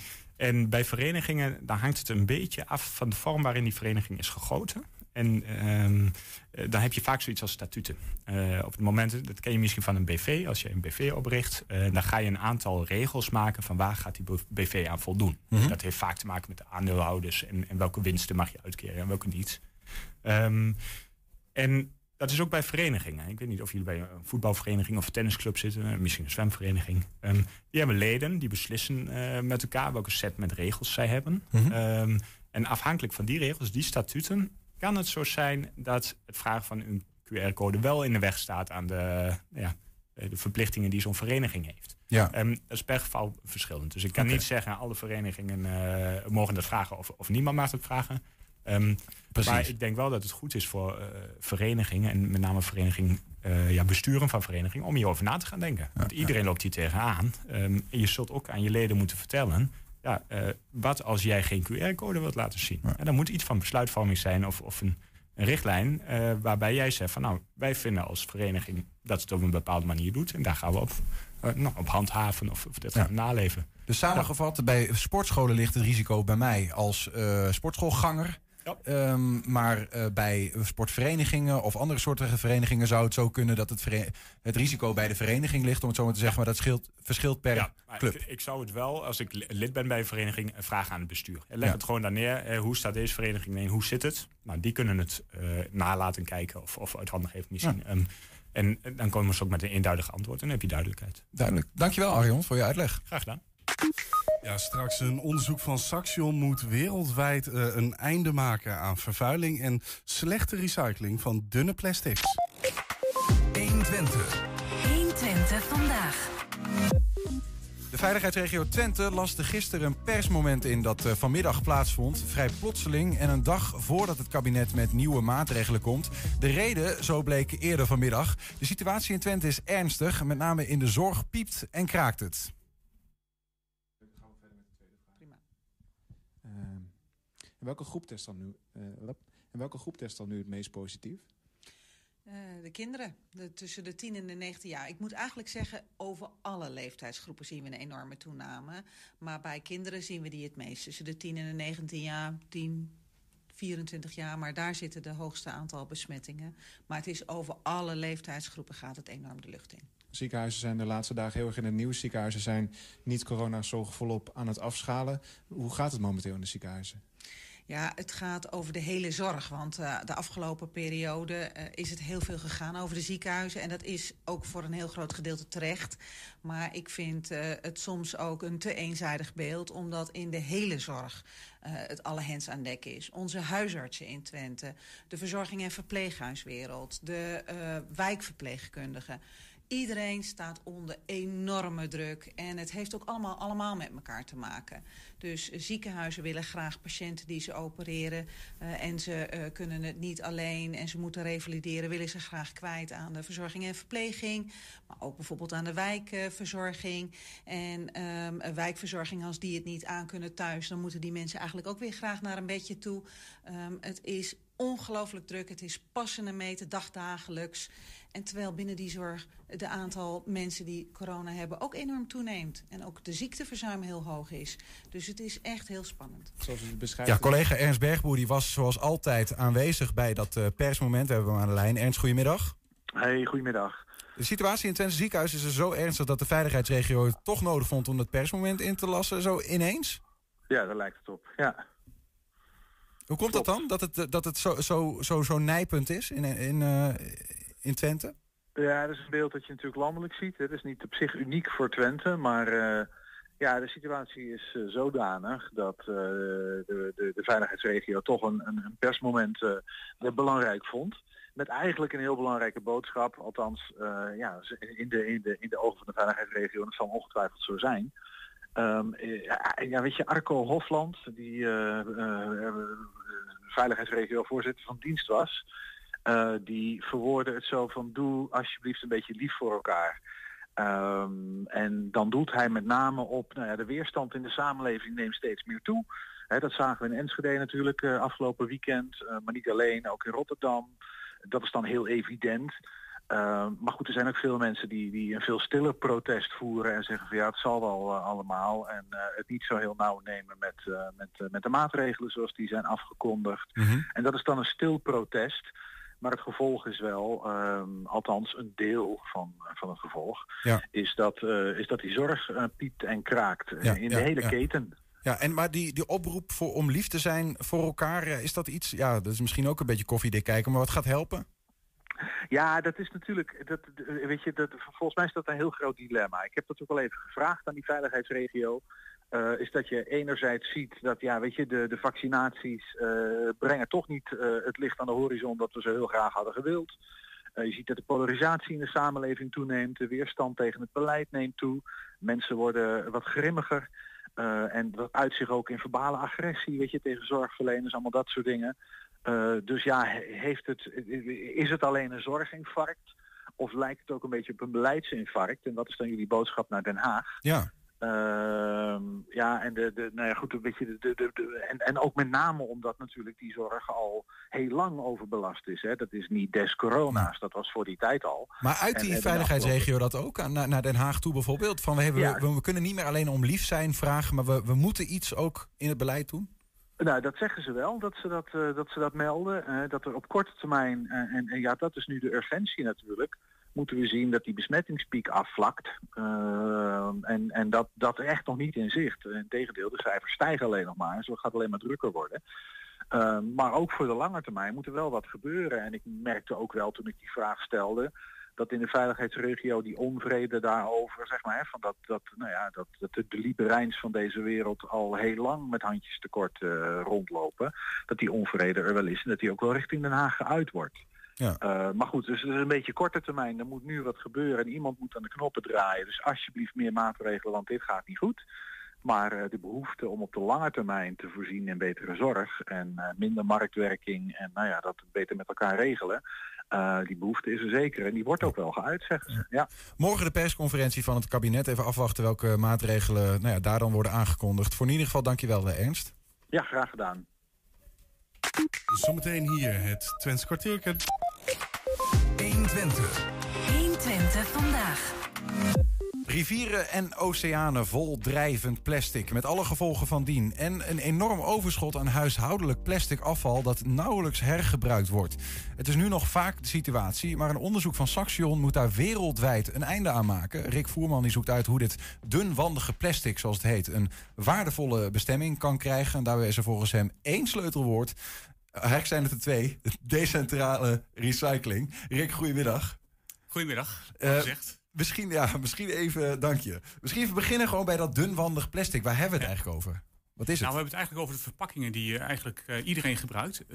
bij verenigingen, dan hangt het een beetje af van de vorm waarin die vereniging is gegoten. En dan heb je vaak zoiets als statuten. Op het moment, dat ken je misschien van een BV, als je een BV opricht, dan ga je een aantal regels maken van waar gaat die BV aan voldoen. Mm-hmm. Dat heeft vaak te maken met de aandeelhouders en welke winsten mag je uitkeren en welke niet. En dat is ook bij verenigingen. Ik weet niet of jullie bij een voetbalvereniging of een tennisclub zitten. Misschien een zwemvereniging. Die hebben leden. Die beslissen met elkaar welke set met regels zij hebben. Mm-hmm. En afhankelijk van die regels, die statuten... kan het zo zijn dat het vragen van een QR-code... wel in de weg staat aan de verplichtingen die zo'n vereniging heeft. Ja. Dat is per geval verschillend. Dus ik kan niet zeggen, alle verenigingen mogen dat vragen... of niemand mag dat vragen... maar ik denk wel dat het goed is voor verenigingen... en met name besturen van verenigingen... om hierover na te gaan denken. Want iedereen loopt hier tegenaan. En je zult ook aan je leden moeten vertellen... wat als jij geen QR-code wilt laten zien? Ja. Dan moet iets van besluitvorming zijn of een richtlijn... waarbij jij zegt van wij vinden als vereniging... dat het op een bepaalde manier doet. En daar gaan we op handhaven of dat gaan we naleven. Dus samengevat, bij sportscholen ligt het risico bij mij als sportschoolganger... Ja. Maar bij sportverenigingen of andere soorten verenigingen zou het zo kunnen dat het risico bij de vereniging ligt, om het zo maar te zeggen, maar dat verschilt per club. Ik zou het wel, als ik lid ben bij een vereniging, vragen aan het bestuur. Leg het gewoon daar neer. Hoe staat deze vereniging in? Hoe zit het? Nou, die kunnen het nalaten kijken of uit handen geven misschien. Ja. En dan komen ze ook met een eenduidig antwoord en dan heb je duidelijkheid. Duidelijk. Dankjewel Arjen voor je uitleg. Graag gedaan. Ja, straks een onderzoek van Saxion moet wereldwijd een einde maken aan vervuiling en slechte recycling van dunne plastics. 120 vandaag. Veiligheidsregio Twente laste gisteren een persmoment in dat vanmiddag plaatsvond. Vrij plotseling en een dag voordat het kabinet met nieuwe maatregelen komt. De reden, zo bleek eerder vanmiddag. De situatie in Twente is ernstig. Met name in de zorg piept en kraakt het. En welke groep test dan nu het meest positief? De kinderen, tussen de 10 en de 19 jaar. Ik moet eigenlijk zeggen, over alle leeftijdsgroepen zien we een enorme toename. Maar bij kinderen zien we die het meest. Tussen de 10 en de 19 jaar, 10, 24 jaar. Maar daar zitten de hoogste aantal besmettingen. Maar het is over alle leeftijdsgroepen gaat het enorm de lucht in. Ziekenhuizen zijn de laatste dagen heel erg in het nieuws. Ziekenhuizen zijn niet-corona-zorg volop aan het afschalen. Hoe gaat het momenteel in de ziekenhuizen? Ja, het gaat over de hele zorg, want de afgelopen periode is het heel veel gegaan over de ziekenhuizen. En dat is ook voor een heel groot gedeelte terecht. Maar ik vind het soms ook een te eenzijdig beeld, omdat in de hele zorg het alle hens aan dek is. Onze huisartsen in Twente, de verzorging- en verpleeghuiswereld, de wijkverpleegkundigen. Iedereen staat onder enorme druk en het heeft ook allemaal met elkaar te maken. Dus ziekenhuizen willen graag patiënten die ze opereren en ze kunnen het niet alleen en ze moeten revalideren, willen ze graag kwijt aan de verzorging en verpleging. Maar ook bijvoorbeeld aan de wijkverzorging. En wijkverzorging, als die het niet aan kunnen thuis, dan moeten die mensen eigenlijk ook weer graag naar een bedje toe. Het is ongelooflijk druk, het is passende meten, dagdagelijks. En terwijl binnen die zorg de aantal mensen die corona hebben ook enorm toeneemt. En ook de ziekteverzuim heel hoog is. Dus het is echt heel spannend. Zoals u het beschrijft. Ja, collega Ernst Bergboer die was zoals altijd aanwezig bij dat persmoment. We hebben hem aan de lijn. Ernst, goedemiddag. Hey, goedemiddag. De situatie in Twente ziekenhuis is er zo ernstig dat de veiligheidsregio het toch nodig vond om dat persmoment in te lassen. Zo ineens? Ja, daar lijkt het op. Ja. Hoe komt dat dan? Dat het zo nijpend is in Twente? Ja, dat is een beeld dat je natuurlijk landelijk ziet. Het is niet op zich uniek voor Twente, maar de situatie is zodanig dat de veiligheidsregio toch een persmoment belangrijk vond. Met eigenlijk een heel belangrijke boodschap, althans in de ogen van de veiligheidsregio, en het zal ongetwijfeld zo zijn. Arco Hofland, die veiligheidsregio voorzitter van dienst was, die verwoordde het zo van: doe alsjeblieft een beetje lief voor elkaar. En dan doelt hij met name op, de weerstand in de samenleving neemt steeds meer toe. Hè, dat zagen we in Enschede natuurlijk afgelopen weekend, maar niet alleen, ook in Rotterdam. Dat is dan heel evident. Maar goed, er zijn ook veel mensen die een veel stiller protest voeren en zeggen van ja, het zal wel allemaal. En het niet zo heel nauw nemen met de maatregelen zoals die zijn afgekondigd. Mm-hmm. En dat is dan een stil protest. Maar het gevolg is wel, althans een deel van het gevolg, is dat die zorg piept en kraakt in de hele keten. Ja, en maar die oproep om lief te zijn voor elkaar, is dat iets? Ja, dat is misschien ook een beetje koffiedik kijken, maar wat gaat helpen? Ja, dat is natuurlijk, volgens mij is dat een heel groot dilemma. Ik heb dat ook al even gevraagd aan die veiligheidsregio. Is dat je enerzijds ziet dat de vaccinaties brengen toch niet het licht aan de horizon dat we zo heel graag hadden gewild. Je ziet dat de polarisatie in de samenleving toeneemt, de weerstand tegen het beleid neemt toe. Mensen worden wat grimmiger en dat uit zich ook in verbale agressie, tegen zorgverleners, allemaal dat soort dingen. Is het alleen een zorginfarct of lijkt het ook een beetje op een beleidsinfarct? En wat is dan jullie boodschap naar Den Haag? Ja. En ook met name omdat natuurlijk die zorg al heel lang overbelast is. Hè? Dat is niet des corona's, dat was voor die tijd al. Maar uit die veiligheidsregio dat ook naar Den Haag toe bijvoorbeeld? Van we kunnen niet meer alleen om lief zijn vragen, maar we moeten iets ook in het beleid doen? Nou, dat zeggen ze wel, dat ze dat melden. Dat er op korte termijn, dat is nu de urgentie natuurlijk, moeten we zien dat die besmettingspiek afvlakt. En dat echt nog niet in zicht. Integendeel, de cijfers stijgen alleen nog maar. Dus het gaat alleen maar drukker worden. Maar ook voor de lange termijn moet er wel wat gebeuren. En ik merkte ook wel toen ik die vraag stelde, dat in de veiligheidsregio die onvrede daarover, dat de liberijns van deze wereld al heel lang met handjes tekort rondlopen, dat die onvrede er wel is en dat die ook wel richting Den Haag geuit wordt. Ja. Maar goed, dus het is een beetje korte termijn. Er moet nu wat gebeuren en iemand moet aan de knoppen draaien. Dus alsjeblieft meer maatregelen, want dit gaat niet goed. Maar de behoefte om op de lange termijn te voorzien in betere zorg en minder marktwerking en nou ja, dat beter met elkaar regelen. Die behoefte is er zeker en die wordt ook wel geuit, zeggen ze. Ja. Morgen de persconferentie van het kabinet. Even afwachten welke maatregelen nou ja, daar dan worden aangekondigd. Voor in ieder geval dankjewel Ernst. Ja, graag gedaan. Zometeen hier het Twents kwartierken. 120. 120 vandaag. Rivieren en oceanen vol drijvend plastic, met alle gevolgen van dien. En een enorm overschot aan huishoudelijk plastic afval dat nauwelijks hergebruikt wordt. Het is nu nog vaak de situatie, maar een onderzoek van Saxion moet daar wereldwijd een einde aan maken. Rick Voerman die zoekt uit hoe dit dunwandige plastic, zoals het heet, een waardevolle bestemming kan krijgen. En daarbij is er volgens hem één sleutelwoord. Eigenlijk zijn het er twee. Decentrale recycling. Rick, goedemiddag. Goedemiddag, gezegd. Misschien even, dank je. Misschien even beginnen gewoon bij dat dunwandig plastic. Waar hebben we het eigenlijk over? Wat is het? Nou, we hebben het eigenlijk over de verpakkingen die eigenlijk iedereen gebruikt. 25.000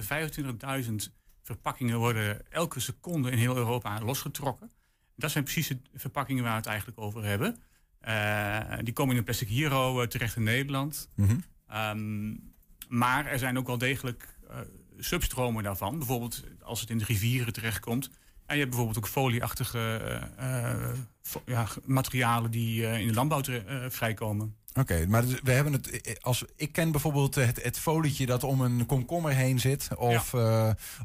verpakkingen worden elke seconde in heel Europa losgetrokken. Dat zijn precies de verpakkingen waar we het eigenlijk over hebben. Die komen in de Plastic Hero terecht in Nederland. Mm-hmm. Maar er zijn ook wel degelijk substromen daarvan. Bijvoorbeeld als het in de rivieren terechtkomt. En je hebt bijvoorbeeld ook folieachtige materialen die in de landbouw vrijkomen. Oké, maar we hebben het. Ik ken bijvoorbeeld het folietje dat om een komkommer heen zit. Of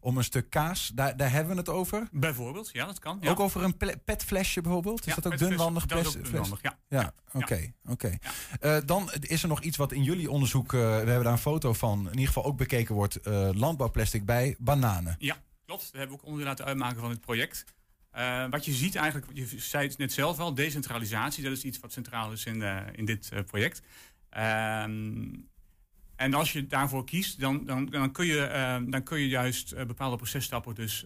om een stuk kaas. Daar hebben we het over. Bijvoorbeeld, ja, dat kan. Ja. Ook over een petflesje bijvoorbeeld. Is dat ook dunwandig plastic? Dat is ook dunwandig, ja. Oké. Dan is er nog iets wat in jullie onderzoek. We hebben daar een foto van. In ieder geval ook bekeken wordt. Landbouwplastic bij bananen. Ja. Klopt, dat hebben we ook onderdeel laten uitmaken van het project. Wat je ziet eigenlijk, je zei het net zelf al, decentralisatie. Dat is iets wat centraal is in dit project. En als je daarvoor kiest, dan kun je juist bepaalde processtappen dus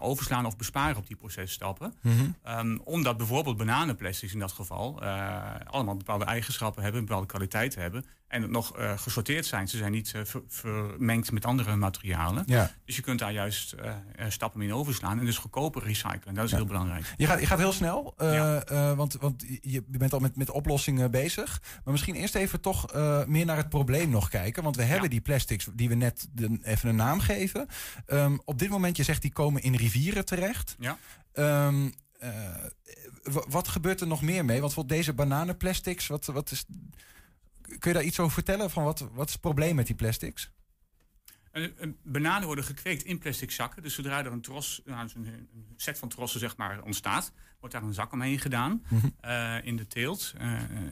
overslaan of besparen op die processtappen. Mm-hmm. Omdat bijvoorbeeld bananenplastics in dat geval allemaal bepaalde eigenschappen hebben, bepaalde kwaliteit hebben. En nog gesorteerd zijn. Ze zijn niet vermengd met andere materialen. Ja. Dus je kunt daar juist stappen in overslaan. En dus goedkoper recyclen. Dat is heel belangrijk. Je gaat heel snel. Want je bent al met oplossingen bezig. Maar misschien eerst even toch meer naar het probleem nog kijken. Want we hebben die plastics die we net even een naam geven. Op dit moment, je zegt die komen in rivieren terecht. Ja. Wat gebeurt er nog meer mee? Want bijvoorbeeld deze bananenplastics, wat is... Kun je daar iets over vertellen? Van wat is het probleem met die plastics? Bananen worden gekweekt in plastic zakken. Dus zodra er een set van trossen zeg maar, ontstaat, wordt daar een zak omheen gedaan in de teelt.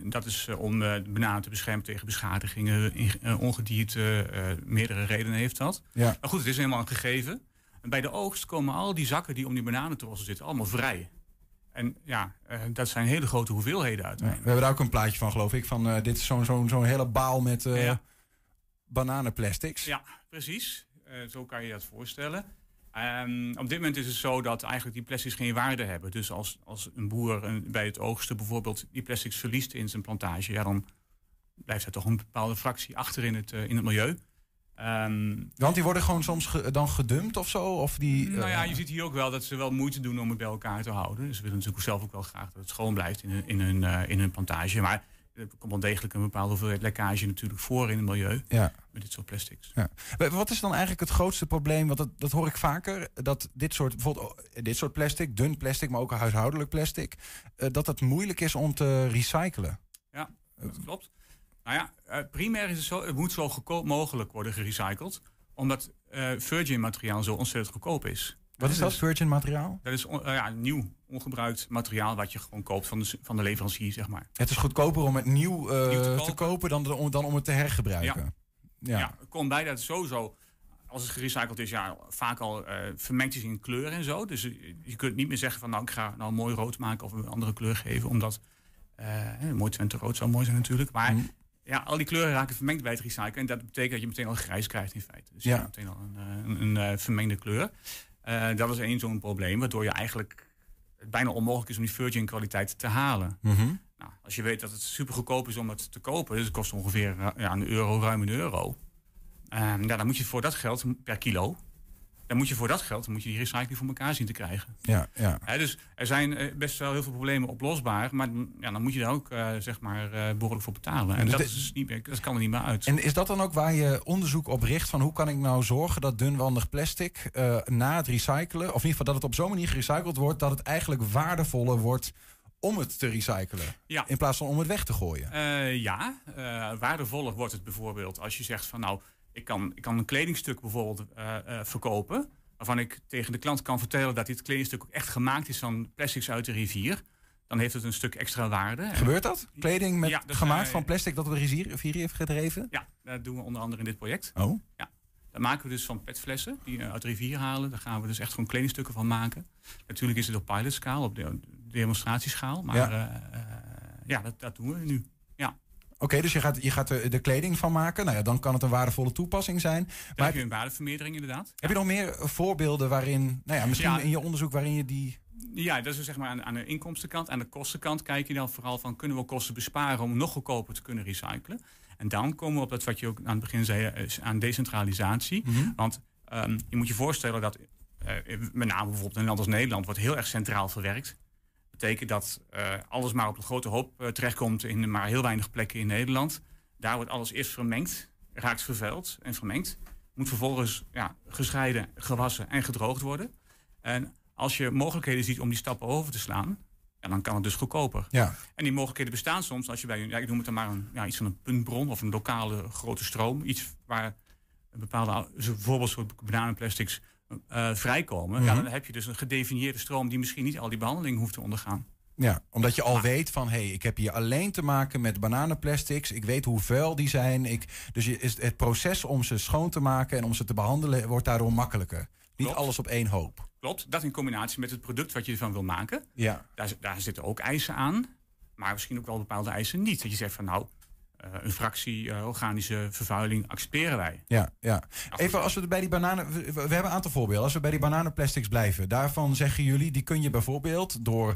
Dat is om de bananen te beschermen tegen beschadigingen, ongedierte. Meerdere redenen heeft dat. Ja. Maar goed, het is helemaal een gegeven. En bij de oogst komen al die zakken die om die bananentrossen zitten allemaal vrij. En dat zijn hele grote hoeveelheden uiteindelijk. Ja, we hebben daar ook een plaatje van, geloof ik. Van dit is zo'n hele baal met bananenplastics. Ja, precies. Zo kan je dat voorstellen. Op dit moment is het zo dat eigenlijk die plastics geen waarde hebben. Dus als een boer bij het oogsten bijvoorbeeld die plastics verliest in zijn plantage, dan blijft er toch een bepaalde fractie achter in het milieu. Want die worden gewoon soms dan gedumpt of zo? Of die, je ziet hier ook wel dat ze wel moeite doen om het bij elkaar te houden. Dus ze willen natuurlijk zelf ook wel graag dat het schoon blijft in hun plantage. Maar er komt wel degelijk een bepaalde hoeveelheid lekkage natuurlijk voor in het milieu. Ja. Met dit soort plastics. Ja. Wat is dan eigenlijk het grootste probleem? Want dat hoor ik vaker. Dat dit soort plastic, dun plastic, maar ook huishoudelijk plastic. Dat het moeilijk is om te recyclen. Ja, dat klopt. Nou ja, primair is het zo, het moet zo goedkoop mogelijk worden gerecycled. Omdat virgin materiaal zo ontzettend goedkoop is. Wat is dat, virgin materiaal? Dat is nieuw, ongebruikt materiaal wat je gewoon koopt van de leverancier, zeg maar. Het is goedkoper om het nieuw te kopen dan om het te hergebruiken. Ja, het komt bij dat sowieso, als het gerecycled is, vaak al vermengd is in kleur en zo. Dus je kunt niet meer zeggen van, ik ga mooi rood maken of een andere kleur geven. Omdat, mooi Twente rood zou mooi zijn natuurlijk, maar... Ja, al die kleuren raken vermengd bij het recyclen. En dat betekent dat je meteen al grijs krijgt in feite. Dus je hebt meteen al een vermengde kleur. Dat is één zo'n probleem. Waardoor je eigenlijk het bijna onmogelijk is om die virgin kwaliteit te halen. Mm-hmm. Nou, als je weet dat het super goedkoop is om het te kopen. Dus het kost ongeveer ruim €1. Dan moet je voor dat geld per kilo Dan moet je voor dat geld die recycling voor elkaar zien te krijgen. Ja, ja. Dus er zijn best wel heel veel problemen oplosbaar. Maar ja, dan moet je daar ook behoorlijk voor betalen. En dus dat kan er niet meer uit. En is dat dan ook waar je onderzoek op richt? Van hoe kan ik nou zorgen dat dunwandig plastic na het recyclen... of in ieder geval dat het op zo'n manier gerecycled wordt... dat het eigenlijk waardevoller wordt... om het te recyclen, ja. In plaats van om het weg te gooien. Waardevoller wordt het bijvoorbeeld als je zegt van... nou, ik kan een kledingstuk bijvoorbeeld verkopen... waarvan ik tegen de klant kan vertellen dat dit kledingstuk ook echt gemaakt is... van plastics uit de rivier. Dan heeft het een stuk extra waarde. Gebeurt dat? Kleding met, ja, dat gemaakt van plastic dat op de rivier heeft gedreven? Ja, dat doen we onder andere in dit project. Oh. Ja. Dat maken we dus van petflessen die uit de rivier halen. Daar gaan we dus echt gewoon kledingstukken van maken. Natuurlijk is het op pilotschaal, op de demonstratieschaal. Maar dat doen we nu. Ja. Oké, dus je gaat de kleding van maken. Nou ja, dan kan het een waardevolle toepassing zijn. Dan heb je een waardevermeerdering inderdaad. Heb je nog meer voorbeelden waarin, in je onderzoek waarin je die... Ja, dat is dus zeg maar aan de inkomstenkant. Aan de kostenkant kijk je dan vooral van... kunnen we kosten besparen om nog goedkoper te kunnen recyclen? En dan komen we op dat wat je ook aan het begin zei... aan decentralisatie. Mm-hmm. Want je moet je voorstellen dat... met name bijvoorbeeld in een land als Nederland... wordt heel erg centraal verwerkt. Dat betekent dat alles maar op een grote hoop terechtkomt... in maar heel weinig plekken in Nederland. Daar wordt alles eerst vermengd, raakt vervuild en vermengd. Moet vervolgens gescheiden, gewassen en gedroogd worden. En als je mogelijkheden ziet om die stappen over te slaan... Ja, dan kan het dus goedkoper. Ja. En die mogelijkheden bestaan soms als je bij ik noem het dan maar iets van een puntbron of een lokale grote stroom. Iets waar een bepaalde, bijvoorbeeld soort bananenplastics vrijkomen. Mm-hmm. Ja, dan heb je dus een gedefinieerde stroom die misschien niet al die behandeling hoeft te ondergaan. Ja, omdat je al weet van, ik heb hier alleen te maken met bananenplastics. Ik weet hoe vuil die zijn. Het proces om ze schoon te maken en om ze te behandelen wordt daardoor makkelijker. Niet alles op één hoop. Klopt, dat in combinatie met het product wat je ervan wil maken. Ja. Daar zitten ook eisen aan, maar misschien ook wel bepaalde eisen niet. Dat je zegt van een fractie organische vervuiling accepteren wij. Ja, ja. Even als we bij die bananen... We hebben een aantal voorbeelden. Als we bij die bananenplastics blijven, daarvan zeggen jullie... die kun je bijvoorbeeld door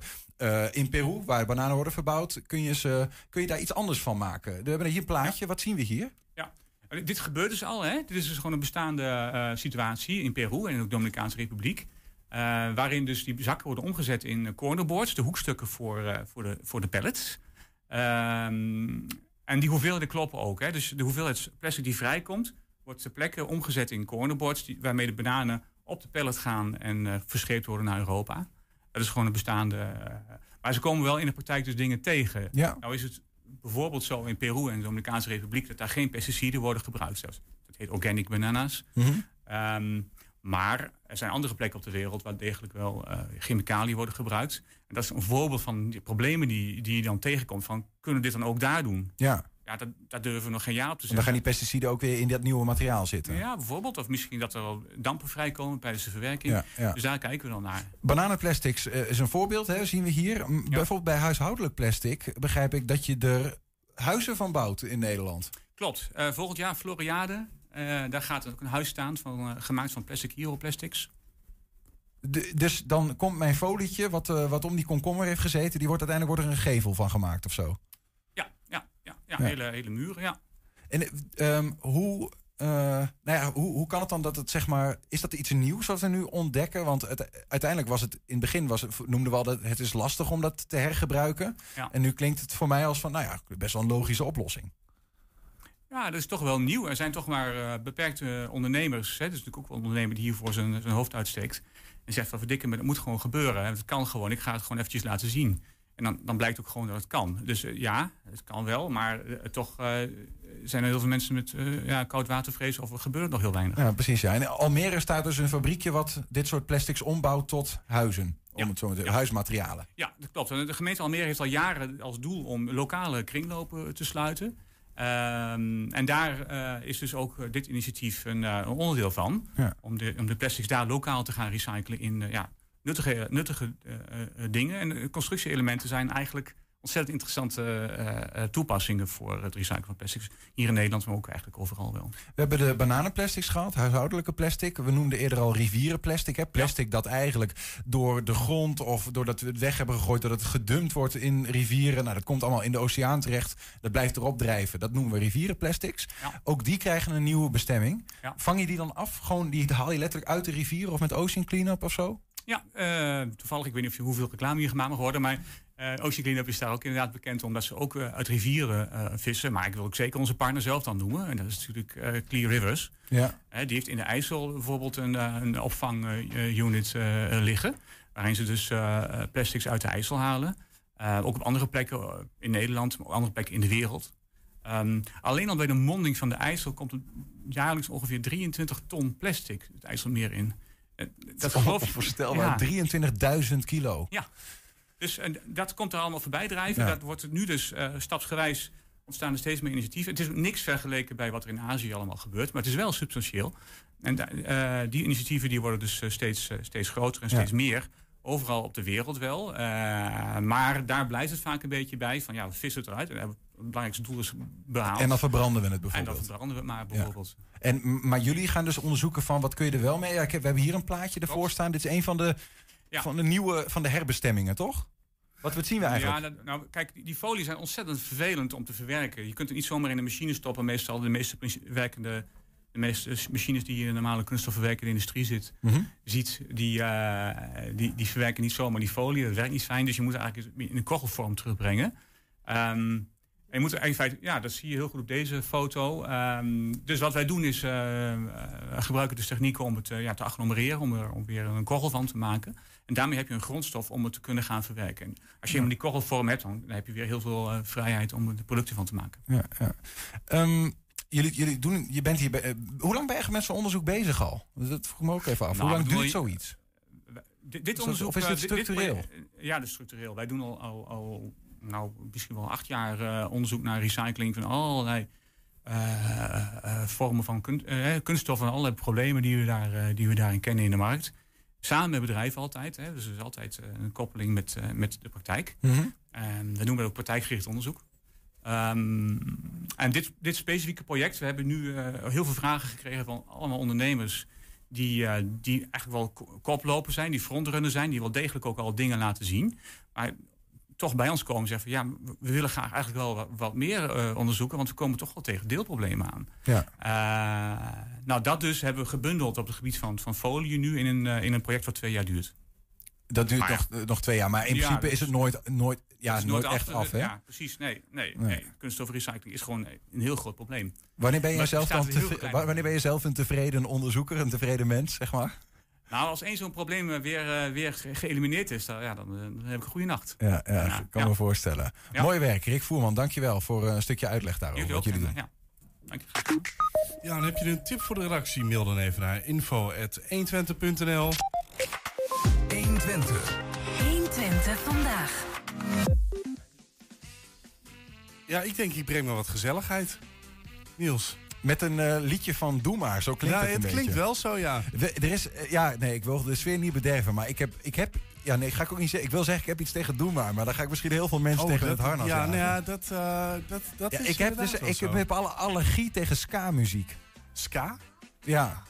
in Peru, waar bananen worden verbouwd... kun je daar iets anders van maken. We hebben hier een plaatje, wat zien we hier? Ja. Dit gebeurt dus al, hè? Dit is dus gewoon een bestaande situatie in Peru en ook de Dominicaanse Republiek. Waarin dus die zakken worden omgezet in cornerboards, de hoekstukken voor de pallets. En die hoeveelheden kloppen ook. Hè? Dus de hoeveelheid plastic die vrijkomt, wordt ter plekke omgezet in cornerboards... waarmee de bananen op de pallet gaan en verscheept worden naar Europa. Dat is gewoon een bestaande... maar ze komen wel in de praktijk dus dingen tegen. Ja. Nou is het... bijvoorbeeld zo in Peru en de Dominicaanse Republiek... dat daar geen pesticiden worden gebruikt. Dat heet organic bananas. Mm-hmm. Maar er zijn andere plekken op de wereld... waar degelijk wel chemicaliën worden gebruikt. En dat is een voorbeeld van de problemen die je dan tegenkomt. Van, kunnen we dit dan ook daar doen? Ja. Ja, daar durven we nog geen jaar op te zetten. Dan gaan die pesticiden ook weer in dat nieuwe materiaal zitten. Ja, bijvoorbeeld. Of misschien dat er al dampen vrijkomen tijdens de verwerking. Ja, ja. Dus daar kijken we dan naar. Bananenplastics is een voorbeeld, hè, zien we hier. Ja. Bijvoorbeeld bij huishoudelijk plastic begrijp ik dat je er huizen van bouwt in Nederland. Klopt. Volgend jaar Floriade. Daar gaat ook een huis staan gemaakt van Plastic Hero plastics. Dus dan komt mijn folietje wat om die komkommer heeft gezeten. Die wordt uiteindelijk een gevel van gemaakt of zo. Ja. Hele muren, ja. En hoe kan het dan dat het, zeg maar... Is dat iets nieuws wat we nu ontdekken? Want uiteindelijk was het... In het begin noemden we al dat het is lastig om dat te hergebruiken. Ja. En nu klinkt het voor mij als van, best wel een logische oplossing. Ja, dat is toch wel nieuw. Er zijn toch maar beperkte ondernemers. Het is natuurlijk ook wel een ondernemer die hiervoor zijn hoofd uitsteekt. En zegt van, verdikken, dat moet gewoon gebeuren. Het kan gewoon. Ik ga het gewoon eventjes laten zien. En dan blijkt ook gewoon dat het kan. Dus ja, het kan wel. Maar toch zijn er heel veel mensen met koudwatervrees. Of er gebeurt nog heel weinig. Ja, precies. Ja. In Almere staat dus een fabriekje wat dit soort plastics ombouwt tot huizen. Om het zo te zeggen, huismaterialen. Ja, dat klopt. De gemeente Almere heeft al jaren als doel om lokale kringlopen te sluiten. En daar is dus ook dit initiatief een onderdeel van. Ja. Om de plastics daar lokaal te gaan recyclen in... Nuttige dingen en constructie-elementen zijn eigenlijk ontzettend interessante toepassingen voor het recyclen van plastics. Hier in Nederland, maar ook eigenlijk overal wel. We hebben de bananenplastics gehad, huishoudelijke plastic. We noemden eerder al rivierenplastic. Hè? Plastic dat eigenlijk door de grond of doordat we het weg hebben gegooid, dat het gedumpt wordt in rivieren. Nou, dat komt allemaal in de oceaan terecht. Dat blijft erop drijven. Dat noemen we rivierenplastics. Ja. Ook die krijgen een nieuwe bestemming. Ja. Vang je die dan af? Gewoon, die haal je letterlijk uit de rivier of met Ocean Cleanup of zo? Ja, toevallig. Ik weet niet of je hoeveel reclame hier gemaakt mag worden, maar Ocean Cleanup is daar ook inderdaad bekend omdat ze ook uit rivieren vissen. Maar ik wil ook zeker onze partner zelf dan noemen. En dat is natuurlijk Clear Rivers. Ja. Die heeft in de IJssel bijvoorbeeld een opvangunit liggen. Waarin ze dus plastics uit de IJssel halen. Ook op andere plekken in Nederland, maar ook andere plekken in de wereld. Alleen al bij de monding van de IJssel komt er jaarlijks ongeveer 23 ton plastic het IJsselmeer in. Dat is onvoorstelbaar. Ja. 23.000 kilo. Ja. Dus dat komt er allemaal voorbij drijven. Ja. Dat wordt nu dus stapsgewijs ontstaan er steeds meer initiatieven. Het is niks vergeleken bij wat er in Azië allemaal gebeurt. Maar het is wel substantieel. En die initiatieven die worden dus steeds groter en steeds meer. Overal op de wereld wel. Maar daar blijft het vaak een beetje bij. Van ja, we vissen het eruit. En het belangrijkste doel is behaald. En dan verbranden we het bijvoorbeeld. En dan verbranden we het maar bijvoorbeeld. Ja. Maar jullie gaan dus onderzoeken van wat kun je er wel mee? Ja, we hebben hier een plaatje ervoor staan. Dit is een van de, nieuwe, van de herbestemmingen, toch? Wat zien we eigenlijk? Ja, kijk, die folies zijn ontzettend vervelend om te verwerken. Je kunt het niet zomaar in de machine stoppen. Meestal de meeste machines die je in de normale kunststofverwerkende industrie ziet, die verwerken niet zomaar die folie. Dat werkt niet fijn, dus je moet het eigenlijk in een kochelvorm terugbrengen. En je moet er in feite, dat zie je heel goed op deze foto. Dus wat wij doen is gebruiken dus technieken om het te agglomereren, om weer een korrel van te maken. En daarmee heb je een grondstof om het te kunnen gaan verwerken. En als je helemaal die korrelvorm hebt, dan heb je weer heel veel vrijheid om er producten van te maken. Ja, ja. Je bent hier. Hoe lang ben je met zo'n onderzoek bezig al? Dat vroeg me ook even af. Hoe lang duurt zoiets? Dit onderzoek, of is dit structureel? Dat is structureel. Wij doen al misschien wel 8 jaar onderzoek naar recycling van allerlei vormen van kunststoffen en allerlei problemen die we daarin kennen in de markt. Samen met bedrijven altijd. Hè, dus er is altijd een koppeling met de praktijk. Mm-hmm. Dat noemen we ook praktijkgericht onderzoek. En dit specifieke project, we hebben nu heel veel vragen gekregen van allemaal ondernemers die eigenlijk wel koploper zijn, die frontrunner zijn, die wel degelijk ook al dingen laten zien. Maar toch bij ons komen en zeggen van we willen graag eigenlijk wel wat meer onderzoeken, want we komen toch wel tegen deelproblemen aan. Ja. Dat dus hebben we gebundeld op het gebied van folie nu in een project wat 2 jaar duurt. Dat duurt nog 2 jaar, maar in principe dus is het nooit echt af. Hè? Ja, precies. Nee. Kunststofrecycling is gewoon een heel groot probleem. Wanneer ben je zelf een tevreden onderzoeker, een tevreden mens, zeg maar? Nou, als één zo'n probleem weer geëlimineerd is, dan heb ik een goede nacht. Ja, ik kan me voorstellen. Ja. Mooi werk, Rick Voerman. Dankjewel voor een stukje uitleg daarover. Jullie doen. Ja. Dank je. Ja, dan heb je een tip voor de redactie. Mail dan even naar info@120.nl. 120 vandaag. Ja, ik denk ik breng maar wat gezelligheid, Niels. Met een liedje van Doe Maar, zo klinkt het een beetje. Ja, het klinkt wel zo, ja. Ik wil de sfeer niet bederven, maar ik heb iets tegen Doe Maar dan ga ik misschien heel veel mensen tegen het harnas aan. Dat is ik heb alle allergie tegen ska-muziek. Ska? Ja.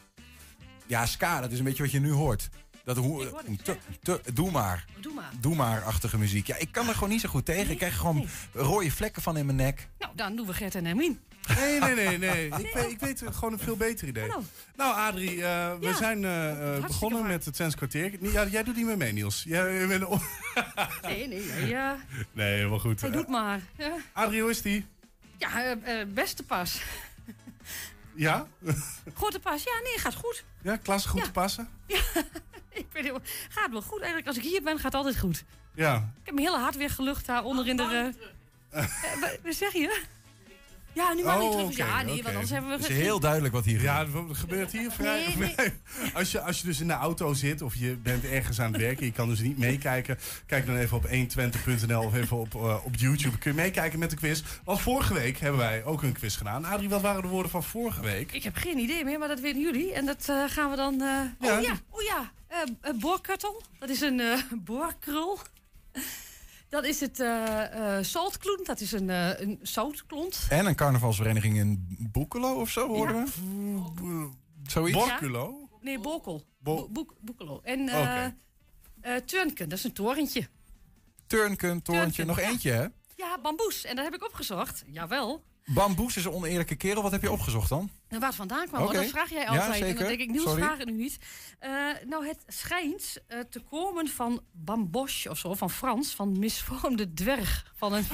Ja, ska, dat is een beetje wat je nu hoort. Doe maar-achtige muziek. Ja, ik kan er gewoon niet zo goed tegen. Ik krijg gewoon rode vlekken van in mijn nek. Nou, dan doen we Gert en Hermine. Nee. Ik weet gewoon een veel beter idee. Hallo. Nou, Adrie, we zijn begonnen met het Twents Kwartier. Ja, jij doet niet meer mee, Niels. Jij bent nee. Ja. Nee, helemaal goed. Hij doet maar. Ja. Adrie, hoe is die? Ja, beste pas. Ja? Goed te passen. Ja, gaat goed. Ja, klas goed te passen? Ja. Gaat wel goed eigenlijk. Als ik hier ben, gaat het altijd goed. Ja. Ik heb mijn hele hart weer gelucht daar onder in de... Wat zeg je? Ja, nu maar niet terug. Want anders hebben we... Het is heel duidelijk wat hier gebeurt. Ja, wat gebeurt hier vrij? Nee. Als je dus in de auto zit of je bent ergens aan het werken, je kan dus niet meekijken, kijk dan even op 120.nl of even op YouTube. Kun je meekijken met de quiz. Want vorige week hebben wij ook een quiz gedaan. Adrie, wat waren de woorden van vorige week? Ik heb geen idee meer, maar dat weten jullie. En dat gaan we dan... boorkuttel. Dat is een boorkrul. Dat is het Zaltkloent. Dat is een zoutklont. En een carnavalsvereniging in Boekelo of zo, hoorden we? Zoiets. Borculo? Ja. Nee, Bokel. Boekelo. En okay. Turnken, dat is een torentje. Turnken, torentje. Nog eentje, hè? Ja, bamboes. En dat heb ik opgezocht. Jawel. Bamboes is een oneerlijke kerel. Wat heb je opgezocht dan? Nou, waar het vandaan kwam. Okay. Dat vraag jij altijd. Ja, zeker. En dan denk ik, Niels, vragen nu niet. Nou, het schijnt te komen van bamboche of zo. Van Frans. Van misvormde dwerg. Van een...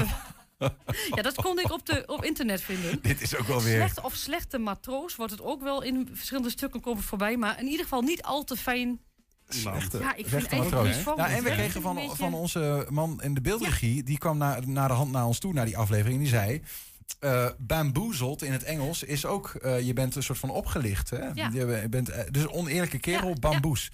Ja, dat kon ik op internet vinden. Dit is ook wel weer... Slecht of slechte matroos wordt het ook wel in verschillende stukken komen voorbij. Maar in ieder geval niet al te fijn... Slechte. Ja, ik vind matroos. Ja, en we kregen van onze man in de beeldregie... Ja. Die kwam naar de hand naar ons toe, naar die aflevering. En die zei... bamboezeld in het Engels is ook... je bent een soort van opgelicht. Hè? Ja. Je bent dus oneerlijke kerel, bamboes.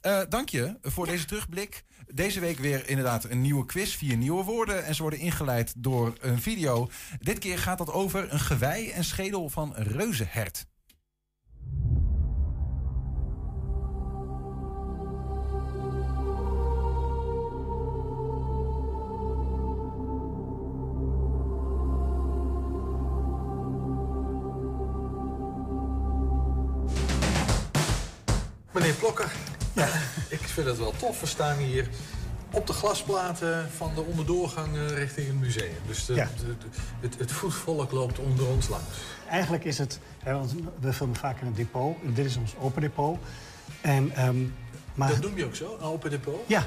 Ja. Dank je voor deze terugblik. Deze week weer inderdaad een nieuwe quiz. 4 nieuwe woorden. En ze worden ingeleid door een video. Dit keer gaat dat over een gewei en schedel van een reuzenhert. Meneer Blokker, ja, ik vind het wel tof. We staan hier op de glasplaten van de onderdoorgang richting het museum. Dus het voetvolk loopt onder ons langs. Eigenlijk is het, want we filmen vaak in het depot. Dit is ons open depot. En, maar... Dat noem je ook zo, een open depot? Ja.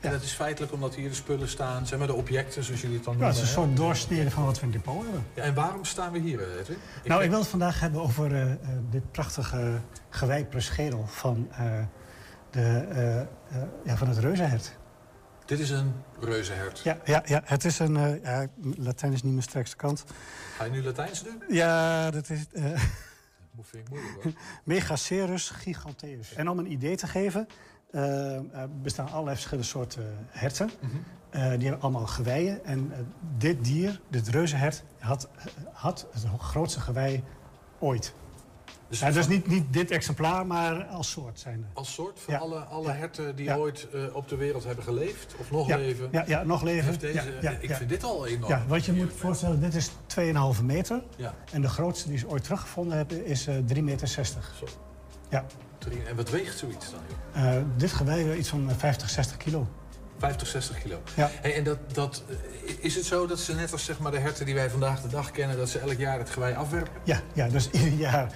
En dat is feitelijk omdat hier de spullen staan, zeg maar de objecten zoals jullie het dan noemen. Ja, het is een soort doorsnede van wat we in het depot hebben. Ja, en waarom staan we hier, Edwin? Ik wil het vandaag hebben over dit prachtige gewijpere schedel van het reuzenhert. Dit is een reuzenhert? Ja, het is een... Latijn is niet mijn sterkste kant. Ga je nu Latijns doen? Ja, dat is... Dat vind ik moeilijk, hoor. Megacerus giganteus. En om een idee te geven... er bestaan allerlei verschillende soorten herten. Mm-hmm. Die hebben allemaal geweien. En dit dier, dit reuzenhert, had het grootste gewei ooit. Dus, dus niet dit exemplaar, maar als soort zijn. Als soort? Van alle herten die ooit op de wereld hebben geleefd? Of nog leven? Ja, nog leven. Ik vind dit al enorm. Ja, wat je moet voorstellen, dit is 2,5 meter. Ja. En de grootste die ze ooit teruggevonden hebben is 3,60 meter. Zo. Ja. En wat weegt zoiets dan? Dit gewei iets van 50, 60 kilo. 50, 60 kilo. Ja. Hey, en dat, is het zo dat ze net als zeg maar, de herten die wij vandaag de dag kennen... dat ze elk jaar het gewei afwerpen? Ja, dus ieder jaar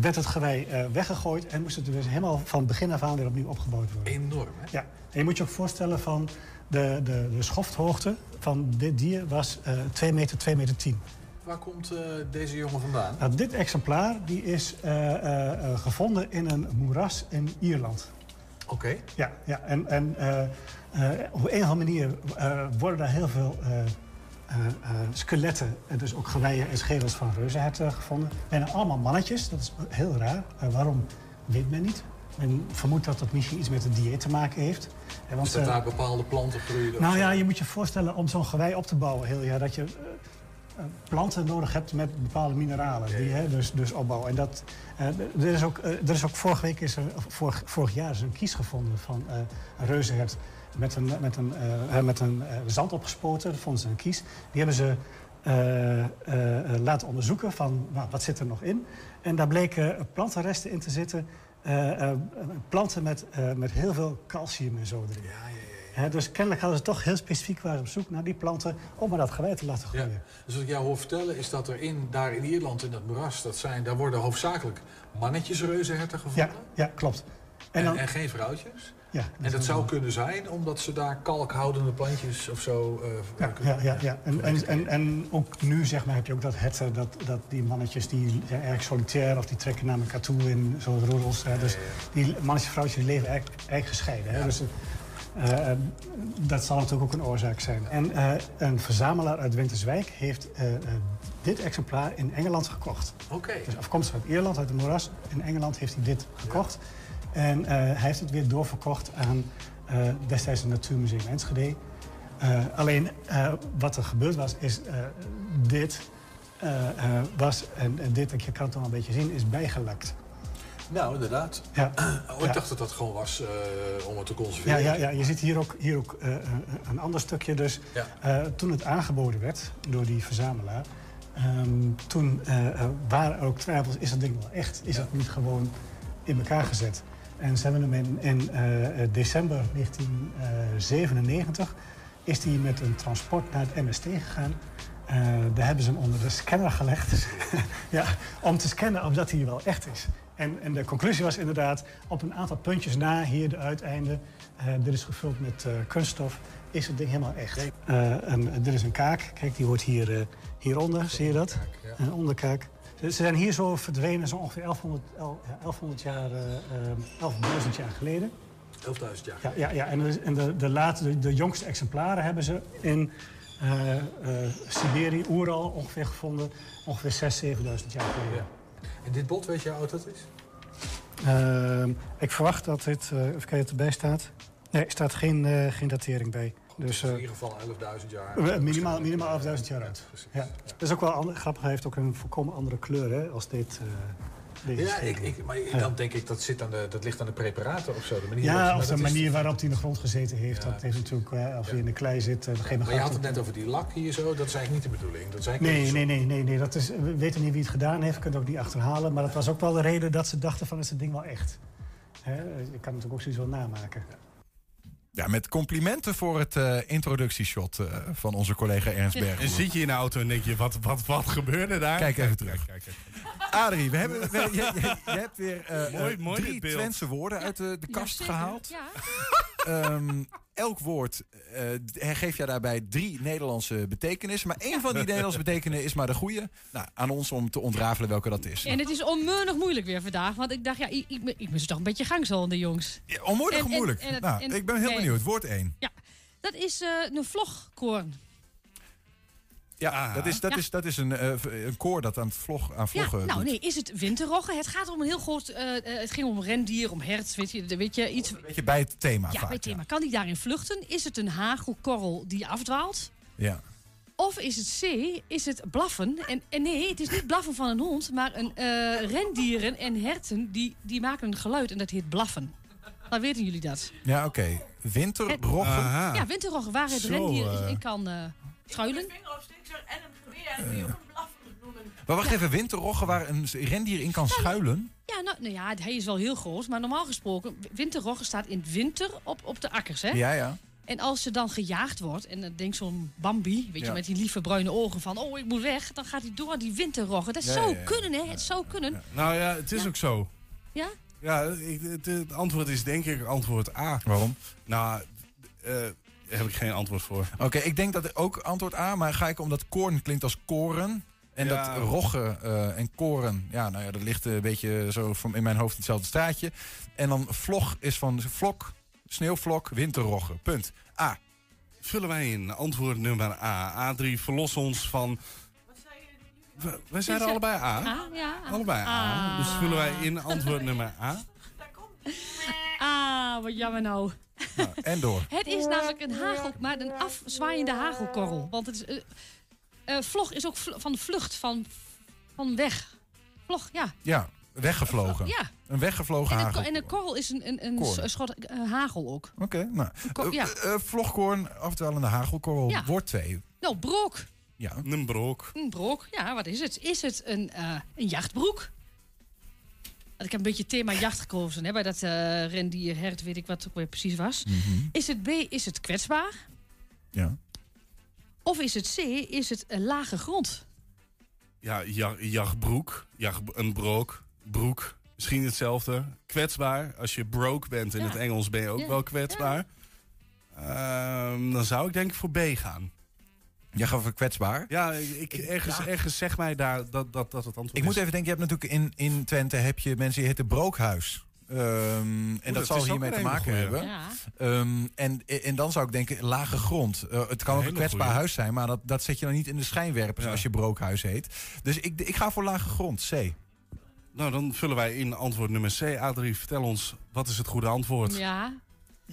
werd het gewei weggegooid... en moest het dus helemaal van begin af aan weer opnieuw opgebouwd worden. Enorm, hè? Ja. En je moet je ook voorstellen van de schofthoogte van dit dier was 2 meter, 2,10 meter. 10. Waar komt deze jongen vandaan? Nou, dit exemplaar die is gevonden in een moeras in Ierland. Oké. Okay. Ja, en op een of andere manier worden daar heel veel skeletten... dus ook geweien en schedels van reuzenherten gevonden. Bijna allemaal mannetjes, dat is heel raar. Waarom weet men niet? Men vermoedt dat dat misschien iets met het dieet te maken heeft. Want, is dat daar bepaalde planten groeien? Nou ja, je moet je voorstellen om zo'n gewei op te bouwen heel jaar... dat je, planten nodig hebt met bepaalde mineralen die dus opbouwen. En dat, er is ook vorig jaar is een kies gevonden van een reuzenhert met een zand opgespoten. Dat vonden ze een kies. Die hebben ze laten onderzoeken van wat zit er nog in. En daar bleken plantenresten in te zitten. Planten met heel veel calcium en zo erin. Ja. He, dus kennelijk hadden ze toch heel specifiek waren op zoek naar die planten... om maar dat gewei te laten groeien. Ja. Dus wat ik jou hoor vertellen is dat er daar in Ierland, in dat moeras... daar worden hoofdzakelijk mannetjesreuzenherten gevonden. Ja, klopt. En geen vrouwtjes? Ja, en dat zou kunnen zijn omdat ze daar kalkhoudende plantjes of zo... Ja. En ook nu zeg maar, heb je ook dat herten, dat die mannetjes die zijn erg solitair... of die trekken naar elkaar toe in zo'n roedels. Dus die mannetjes en vrouwtjes leven eigenlijk gescheiden. Ja. Dus, dat zal natuurlijk ook een oorzaak zijn. En een verzamelaar uit Winterswijk heeft dit exemplaar in Engeland gekocht. Okay. Dus afkomstig uit Ierland, uit de moeras. In Engeland heeft hij dit gekocht. Ja. En hij heeft het weer doorverkocht aan destijds het Natuurmuseum Enschede. Alleen wat er gebeurd was, is dit was... en dit, ik kan het al een beetje zien, is bijgelakt. Nou, inderdaad. Ja. Oh, ik dacht dat dat gewoon was om het te conserveren. Ja, ja, ja. Je ziet hier ook een ander stukje. Dus toen het aangeboden werd door die verzamelaar... Toen waren er ook twijfels, is dat ding wel echt? Is dat niet gewoon in elkaar gezet? En ze hebben hem in december 1997... is hij met een transport naar het MST gegaan. Daar hebben ze hem onder de scanner gelegd. Om te scannen of dat hij wel echt is. En de conclusie was inderdaad, op een aantal puntjes na, hier de uiteinden... Dit is gevuld met kunststof, is het ding helemaal echt. Dit is een kaak, kijk, die wordt hier... Hieronder, zie je dat? Een onderkaak. Ze zijn hier zo verdwenen, zo ongeveer 11.000 jaar geleden. 11.000 jaar? Ja. En de jongste exemplaren hebben ze in Siberië, Oeral, ongeveer gevonden. Ongeveer 6.000, 7.000 jaar geleden. Ja. En dit bot, weet je hoe oud dat is? Ik verwacht dat dit, even kijken wat erbij staat. Nee, er staat geen datering bij. Dus in ieder geval 11.000 jaar. Minimaal 11.000 jaar uit. Precies. Ja. Dat is ook wel grappig. Hij heeft ook een volkomen andere kleur, hè, als dit. Maar dan denk ik dat ligt aan de preparaten of zo. De manier waarop hij in de grond gezeten heeft. Ja. Dat heeft natuurlijk, als hij in de klei zit. Maar je had het net over die lak hier zo. Dat is eigenlijk niet de bedoeling. Dat is nee. We weten niet wie het gedaan heeft. Je kunt het ook niet achterhalen. Maar dat was ook wel de reden dat ze dachten van, is het ding wel echt? Hè? Je kan natuurlijk ook zoiets wel namaken. Ja. Ja, met complimenten voor het introductieshot van onze collega Ernst Bergboer. En zit je in de auto en denk je, wat gebeurde daar? Kijk even terug. Kijk. Adrie, je hebt weer mooi drie Twentse woorden uit de kast gehaald. Ja. Elk woord geeft jou daarbij drie Nederlandse betekenissen. Maar één van die Nederlandse betekenissen is maar de goede. Nou, aan ons om te ontrafelen welke dat is. En het is onmeunig moeilijk weer vandaag. Want ik dacht, ik moest toch een beetje gangsel aan de jongens. Ja, onmeunig moeilijk. Ik ben heel benieuwd. Woord 1. Ja, dat is een vlogkoorn. Ja, dat is een koor dat aan het vloggen doet. Nou nee, is het winterrogge? Het gaat om een heel groot... Het ging om rendier, om herts, weet je iets... Een beetje bij het thema vaak. Bij het thema. Kan die daarin vluchten? Is het een hagelkorrel die afdwaalt? Ja. Of is het C, is het blaffen? En nee, het is niet blaffen van een hond, maar een rendieren en herten die maken een geluid en dat heet blaffen. Dan weten jullie dat. Ja, oké. Winterroggen? Ja, winterroggen, waar het rendier in kan... schuilen. En een probeer je ook een blaffen te noemen. Maar wacht even, winterroggen waar een rendier in kan schuilen? Ja, nou ja, hij is wel heel groot. Maar normaal gesproken, winterroggen staat in het winter op de akkers, hè? Ja, ja. En als ze dan gejaagd wordt, en dan denkt zo'n Bambi, weet je, met die lieve bruine ogen van, ik moet weg, dan gaat hij door die winterroggen. Dat zou kunnen, hè? Het zou kunnen. Ja. Nou ja, het is ook zo. Ja? Ja, het antwoord is denk ik antwoord A. Waarom? Nou, daar heb ik geen antwoord voor. Oké, ik denk dat ook antwoord A, maar ga ik omdat koorn klinkt als koren. En dat roggen en koren, dat ligt een beetje zo in mijn hoofd in hetzelfde straatje. En dan vlog is van vlok, sneeuwvlok, winterroggen. Punt. A. Vullen wij in antwoord nummer A. Adrie, verlos ons van... Wij zijn er allebei A. A. Allebei A. Dus vullen wij in antwoord nummer A. Daar komt wat jammer nou. Nou, en door. Het is namelijk een afzwaaiende hagelkorrel. Want het is, vlog is ook van vlucht, van weg. Vlog, ja. Ja, weggevlogen. Ja. Een weggevlogen hagel. En een korrel is een schot hagel ook. Oké, vlogkoorn, afdwalende hagelkorrel, woord 2. Nou, brook. Ja, een brook. Een brook, ja, wat is het? Is het een jachtbroek? Ik heb een beetje thema jacht gekozen, hè, bij dat rendier, hert, weet ik wat het ook weer precies was. Mm-hmm. Is het B, is het kwetsbaar? Ja. Of is het C, is het een lage grond? Ja, jachtbroek, een broek, misschien hetzelfde. Kwetsbaar, als je broke bent in het Engels ben je ook wel kwetsbaar. Ja. Dan zou ik denk ik voor B gaan. Jij gaat voor kwetsbaar? Ja, ergens zeg mij daar dat het antwoord is. Ik moet even denken, je hebt natuurlijk in Twente heb je mensen die heten Brookhuis. En dat zal hiermee te maken hebben. Ja. En dan zou ik denken, lage grond. Het kan ook een kwetsbaar huis zijn, maar dat zet je dan niet in de schijnwerpers als je Brookhuis heet. Dus ik ga voor lage grond, C. Nou, dan vullen wij in antwoord nummer C. Adrie, vertel ons, wat is het goede antwoord? Ja,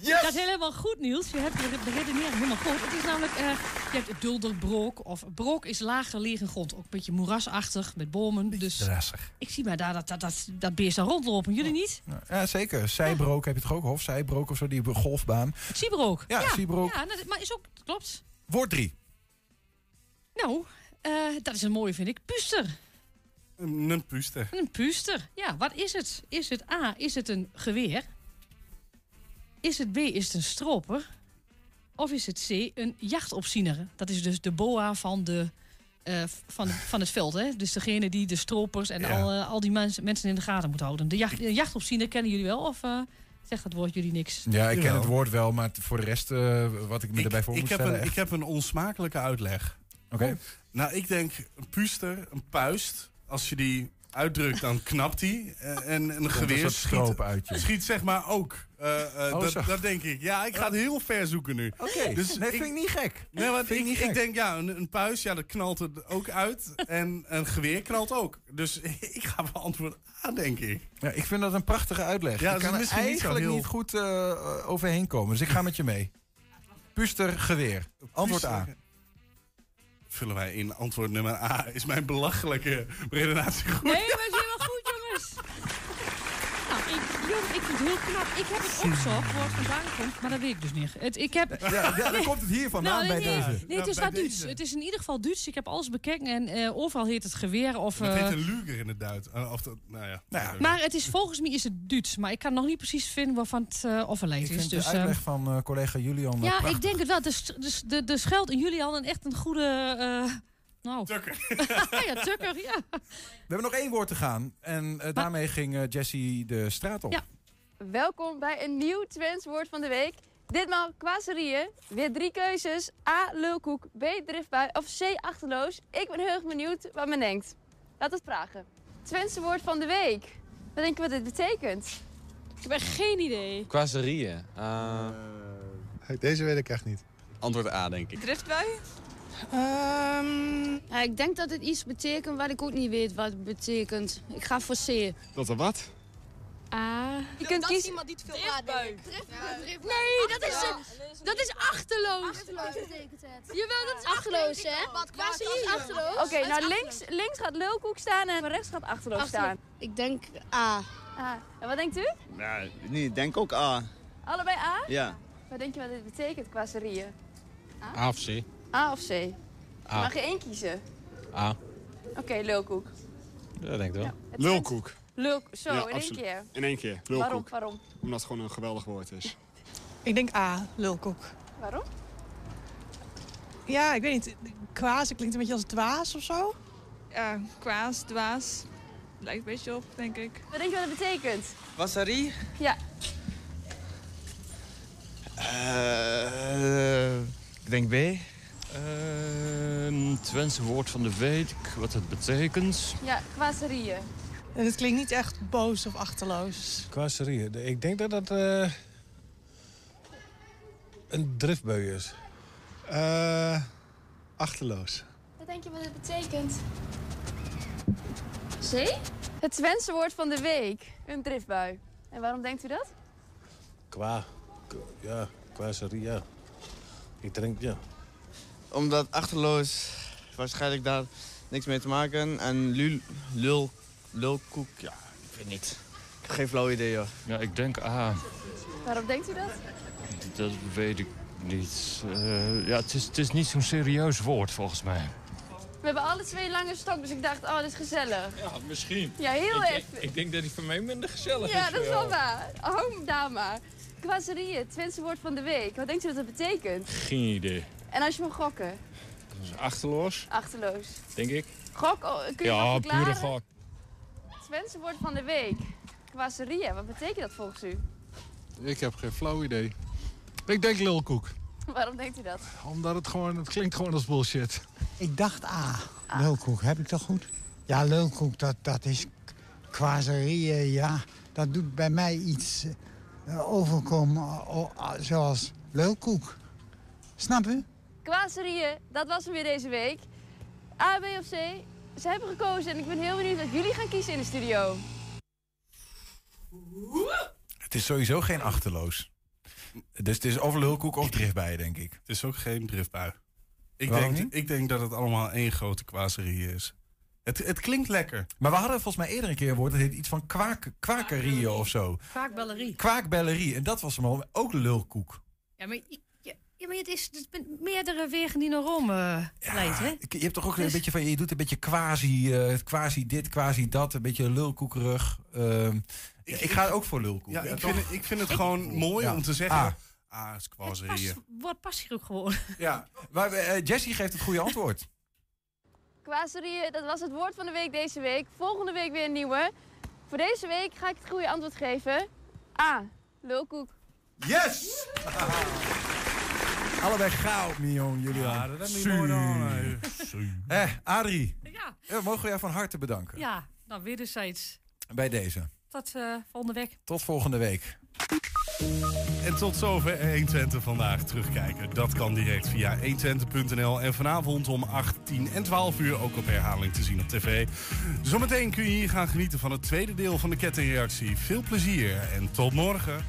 Yes! Dat is helemaal goed, Niels. Je hebt de redenering helemaal goed. Het is namelijk, je hebt dulderbrook. Of brook is lager liggende grond. Ook een beetje moerasachtig, met bomen. Dus drassig. Ik zie maar daar dat beest daar rondlopen. Jullie niet? Ja, zeker. Zijbrook heb je toch ook? Of zijbrook of zo, die golfbaan. Zijbrook. Ja, zijbrook. Ja, maar is ook, klopt. Woord 3. Nou, dat is een mooie, vind ik. Puuster. Een puuster. Een puuster. Ja, wat is het? Is het A, is het een geweer? Is het B, is het een stroper? Of is het C, een jachtopziener? Dat is dus de boa van het veld. Hè? Dus degene die de stropers en al die mensen in de gaten moet houden. De jachtopziener kennen jullie wel? Of zegt dat woord jullie niks? Ja, ik ken het woord wel, maar voor de rest wat ik me erbij voor moet stellen... Ik heb een onsmakelijke uitleg. Oké. Nou, ik denk een puuster, een puist. Als je die uitdrukt, dan knapt hij. En een geweer schiet zeg maar ook. Dat denk ik. Ja, ik ga het heel ver zoeken nu. Oké, dus nee, vind ik niet gek. Nee, want ik denk, een puis, dat knalt er ook uit. En een geweer knalt ook. Dus ik ga wel antwoord aan, denk ik. Ja, ik vind dat een prachtige uitleg. Ja, ik kan er eigenlijk niet goed overheen komen. Dus ik ga met je mee. Puuster, geweer. Antwoord A. Vullen wij in antwoord nummer A. Is mijn belachelijke redenatie goed? Nee, maar is helemaal goed, jongens. Nou, ik vind het heel knap. Ik heb het opgezocht waar het vandaan komt, maar dat weet ik dus niet. Dan komt het hier vandaan bij deze. Nee, het is wel Duits. Het is in ieder geval Duits. Ik heb alles bekeken en overal heet het geweer of... Het heet een luger in het Duits. Maar het is volgens mij is het Duits. Maar ik kan nog niet precies vinden waarvan het overleed is. Ik vind de uitleg van collega Julian prachtig. Ik denk het wel. De scheld in Julian een echt een goede... Tukker. Tukker, ja. We hebben nog 1 woord te gaan. En daarmee ging Jessie de straat op. Ja. Welkom bij een nieuw Twents woord van de week. Ditmaal kwazerieën. Weer 3 keuzes. A, lulkoek. B, driftbui. Of C, achterloos. Ik ben heel erg benieuwd wat men denkt. Laat het vragen. Twentse woord van de week. Wat denk je wat dit betekent? Ik heb geen idee. Kwazerieën. Deze weet ik echt niet. Antwoord A, denk ik. Driftbui? Ik denk dat het iets betekent wat ik ook niet weet wat het betekent. Ik ga voor C. Dat er wat? Je kunt kiezen. Dat is iemand die het veel laat. Nee, dat is achterloos. Achterloos betekent het. Jawel, dat is achterloos, hè? Achterloos. Oké, nou links gaat lulkoek staan en rechts gaat achterloos staan. Ik denk A. En wat denkt u? Nou, ik denk ook A. Allebei A? Ja. Wat denk je wat dit betekent, kwazerieën? A of C. A of C? A. Mag je 1 kiezen? A. Oké, lulkoek. Ja, dat denk ik wel. Ja, lulkoek. Zo, ja, in absoluut. 1 keer? In 1 keer, lulkoek. Waarom? Omdat het gewoon een geweldig woord is. Ik denk A, lulkoek. Waarom? Ja, ik weet niet. Kwaas, klinkt een beetje als dwaas of zo. Ja, kwaas, dwaas. Lijkt een beetje op, denk ik. Wat denk je wat dat betekent? Wasserie? Ja. Ik denk B. Twentse woord van de week, wat het betekent. Ja, kwazerieën. En het klinkt niet echt boos of achterloos. Kwazerieën. Ik denk dat dat een driftbui is. Achterloos. Wat denk je wat het betekent? C? Het Twentse woord van de week, een driftbui. En waarom denkt u dat? Kwazerieën. Ik denk, ja. Omdat achterloos waarschijnlijk daar niks mee te maken. En lulkoek, ja, ik weet niet. Ik heb geen flauw idee, joh. Ja, ik denk A. Waarom denkt u dat? Dat weet ik niet. Het is niet zo'n serieus woord, volgens mij. We hebben alle 2 lange stok, dus ik dacht, dit is gezellig. Ja, misschien. Ja, heel erg. Ik denk dat hij voor mij minder gezellig is. Ja, dat is wel waar. Oh, daar maar. Kwazerieën, het Twentse woord van de week. Wat denkt u wat dat betekent? Geen idee. En als je mag gokken? Dat is achterloos. Achterloos. Denk ik. Gok, kun je nog verklaren? Ja, pure gok. Het Twentse woord van de week. Kwazerieën, wat betekent dat volgens u? Ik heb geen flauw idee. Ik denk lulkoek. Waarom denkt u dat? Omdat het klinkt gewoon als bullshit. Ik dacht A. Lulkoek, heb ik dat goed? Ja, lulkoek, dat is kwazerieën, ja. Dat doet bij mij iets overkomen zoals lulkoek. Snap u? Kwazerieën, dat was hem weer deze week. A, B of C, ze hebben gekozen en ik ben heel benieuwd wat jullie gaan kiezen in de studio. Het is sowieso geen achterloos. Dus het is of lulkoek of driftbui, denk ik. Het is ook geen driftbui. Ik denk dat het allemaal één grote kwaserie is. Het klinkt lekker. Maar we hadden volgens mij eerder een keer een woord. Dat heet iets van kwakerie of zo. Kwaakbellerie. Kwaakbellerie. En dat was hem ook lulkoek. Ja, maar... Ja, maar het is meerdere wegen die naar Rome leidt, hè? Je hebt toch ook een beetje van... Je doet een beetje quasi dit, quasi dat. Een beetje lulkoekerig. Ik ga ook voor lulkoek. Ja, ik vind het gewoon mooi om te zeggen... Ah, het is kwaserieën. Wat past hier ook gewoon? Ja, maar Jessie geeft het goede antwoord. Kwaserieën, dat was het woord van de week deze week. Volgende week weer een nieuwe. Voor deze week ga ik het goede antwoord geven. Lulkoek. Yes! Allebei gauw, Mion, jullie waren. Adrie, mogen jij van harte bedanken. Ja, nou wederzijds. Bij deze. Tot volgende week. Tot volgende week. En tot zover 120 vandaag. Terugkijken, dat kan direct via 120.nl. En vanavond om 8, 10 en 12 uur ook op herhaling te zien op tv. Zometeen kun je hier gaan genieten van het tweede deel van de kettingreactie. Veel plezier en tot morgen.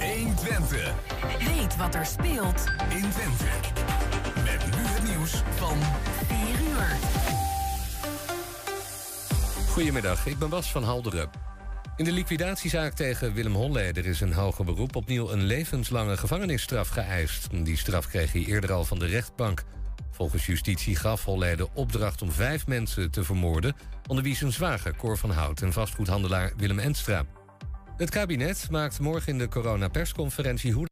120. Weet wat er speelt in Twente. Met nu het nieuws van 4 uur. Goedemiddag, ik ben Bas van Halderen. In de liquidatiezaak tegen Willem Holleder is een hoger beroep opnieuw een levenslange gevangenisstraf geëist. Die straf kreeg hij eerder al van de rechtbank. Volgens justitie gaf Holleder opdracht om 5 mensen te vermoorden, onder wie zijn zwager Cor van Hout en vastgoedhandelaar Willem Endstra. Het kabinet maakt morgen in de coronapersconferentie hoe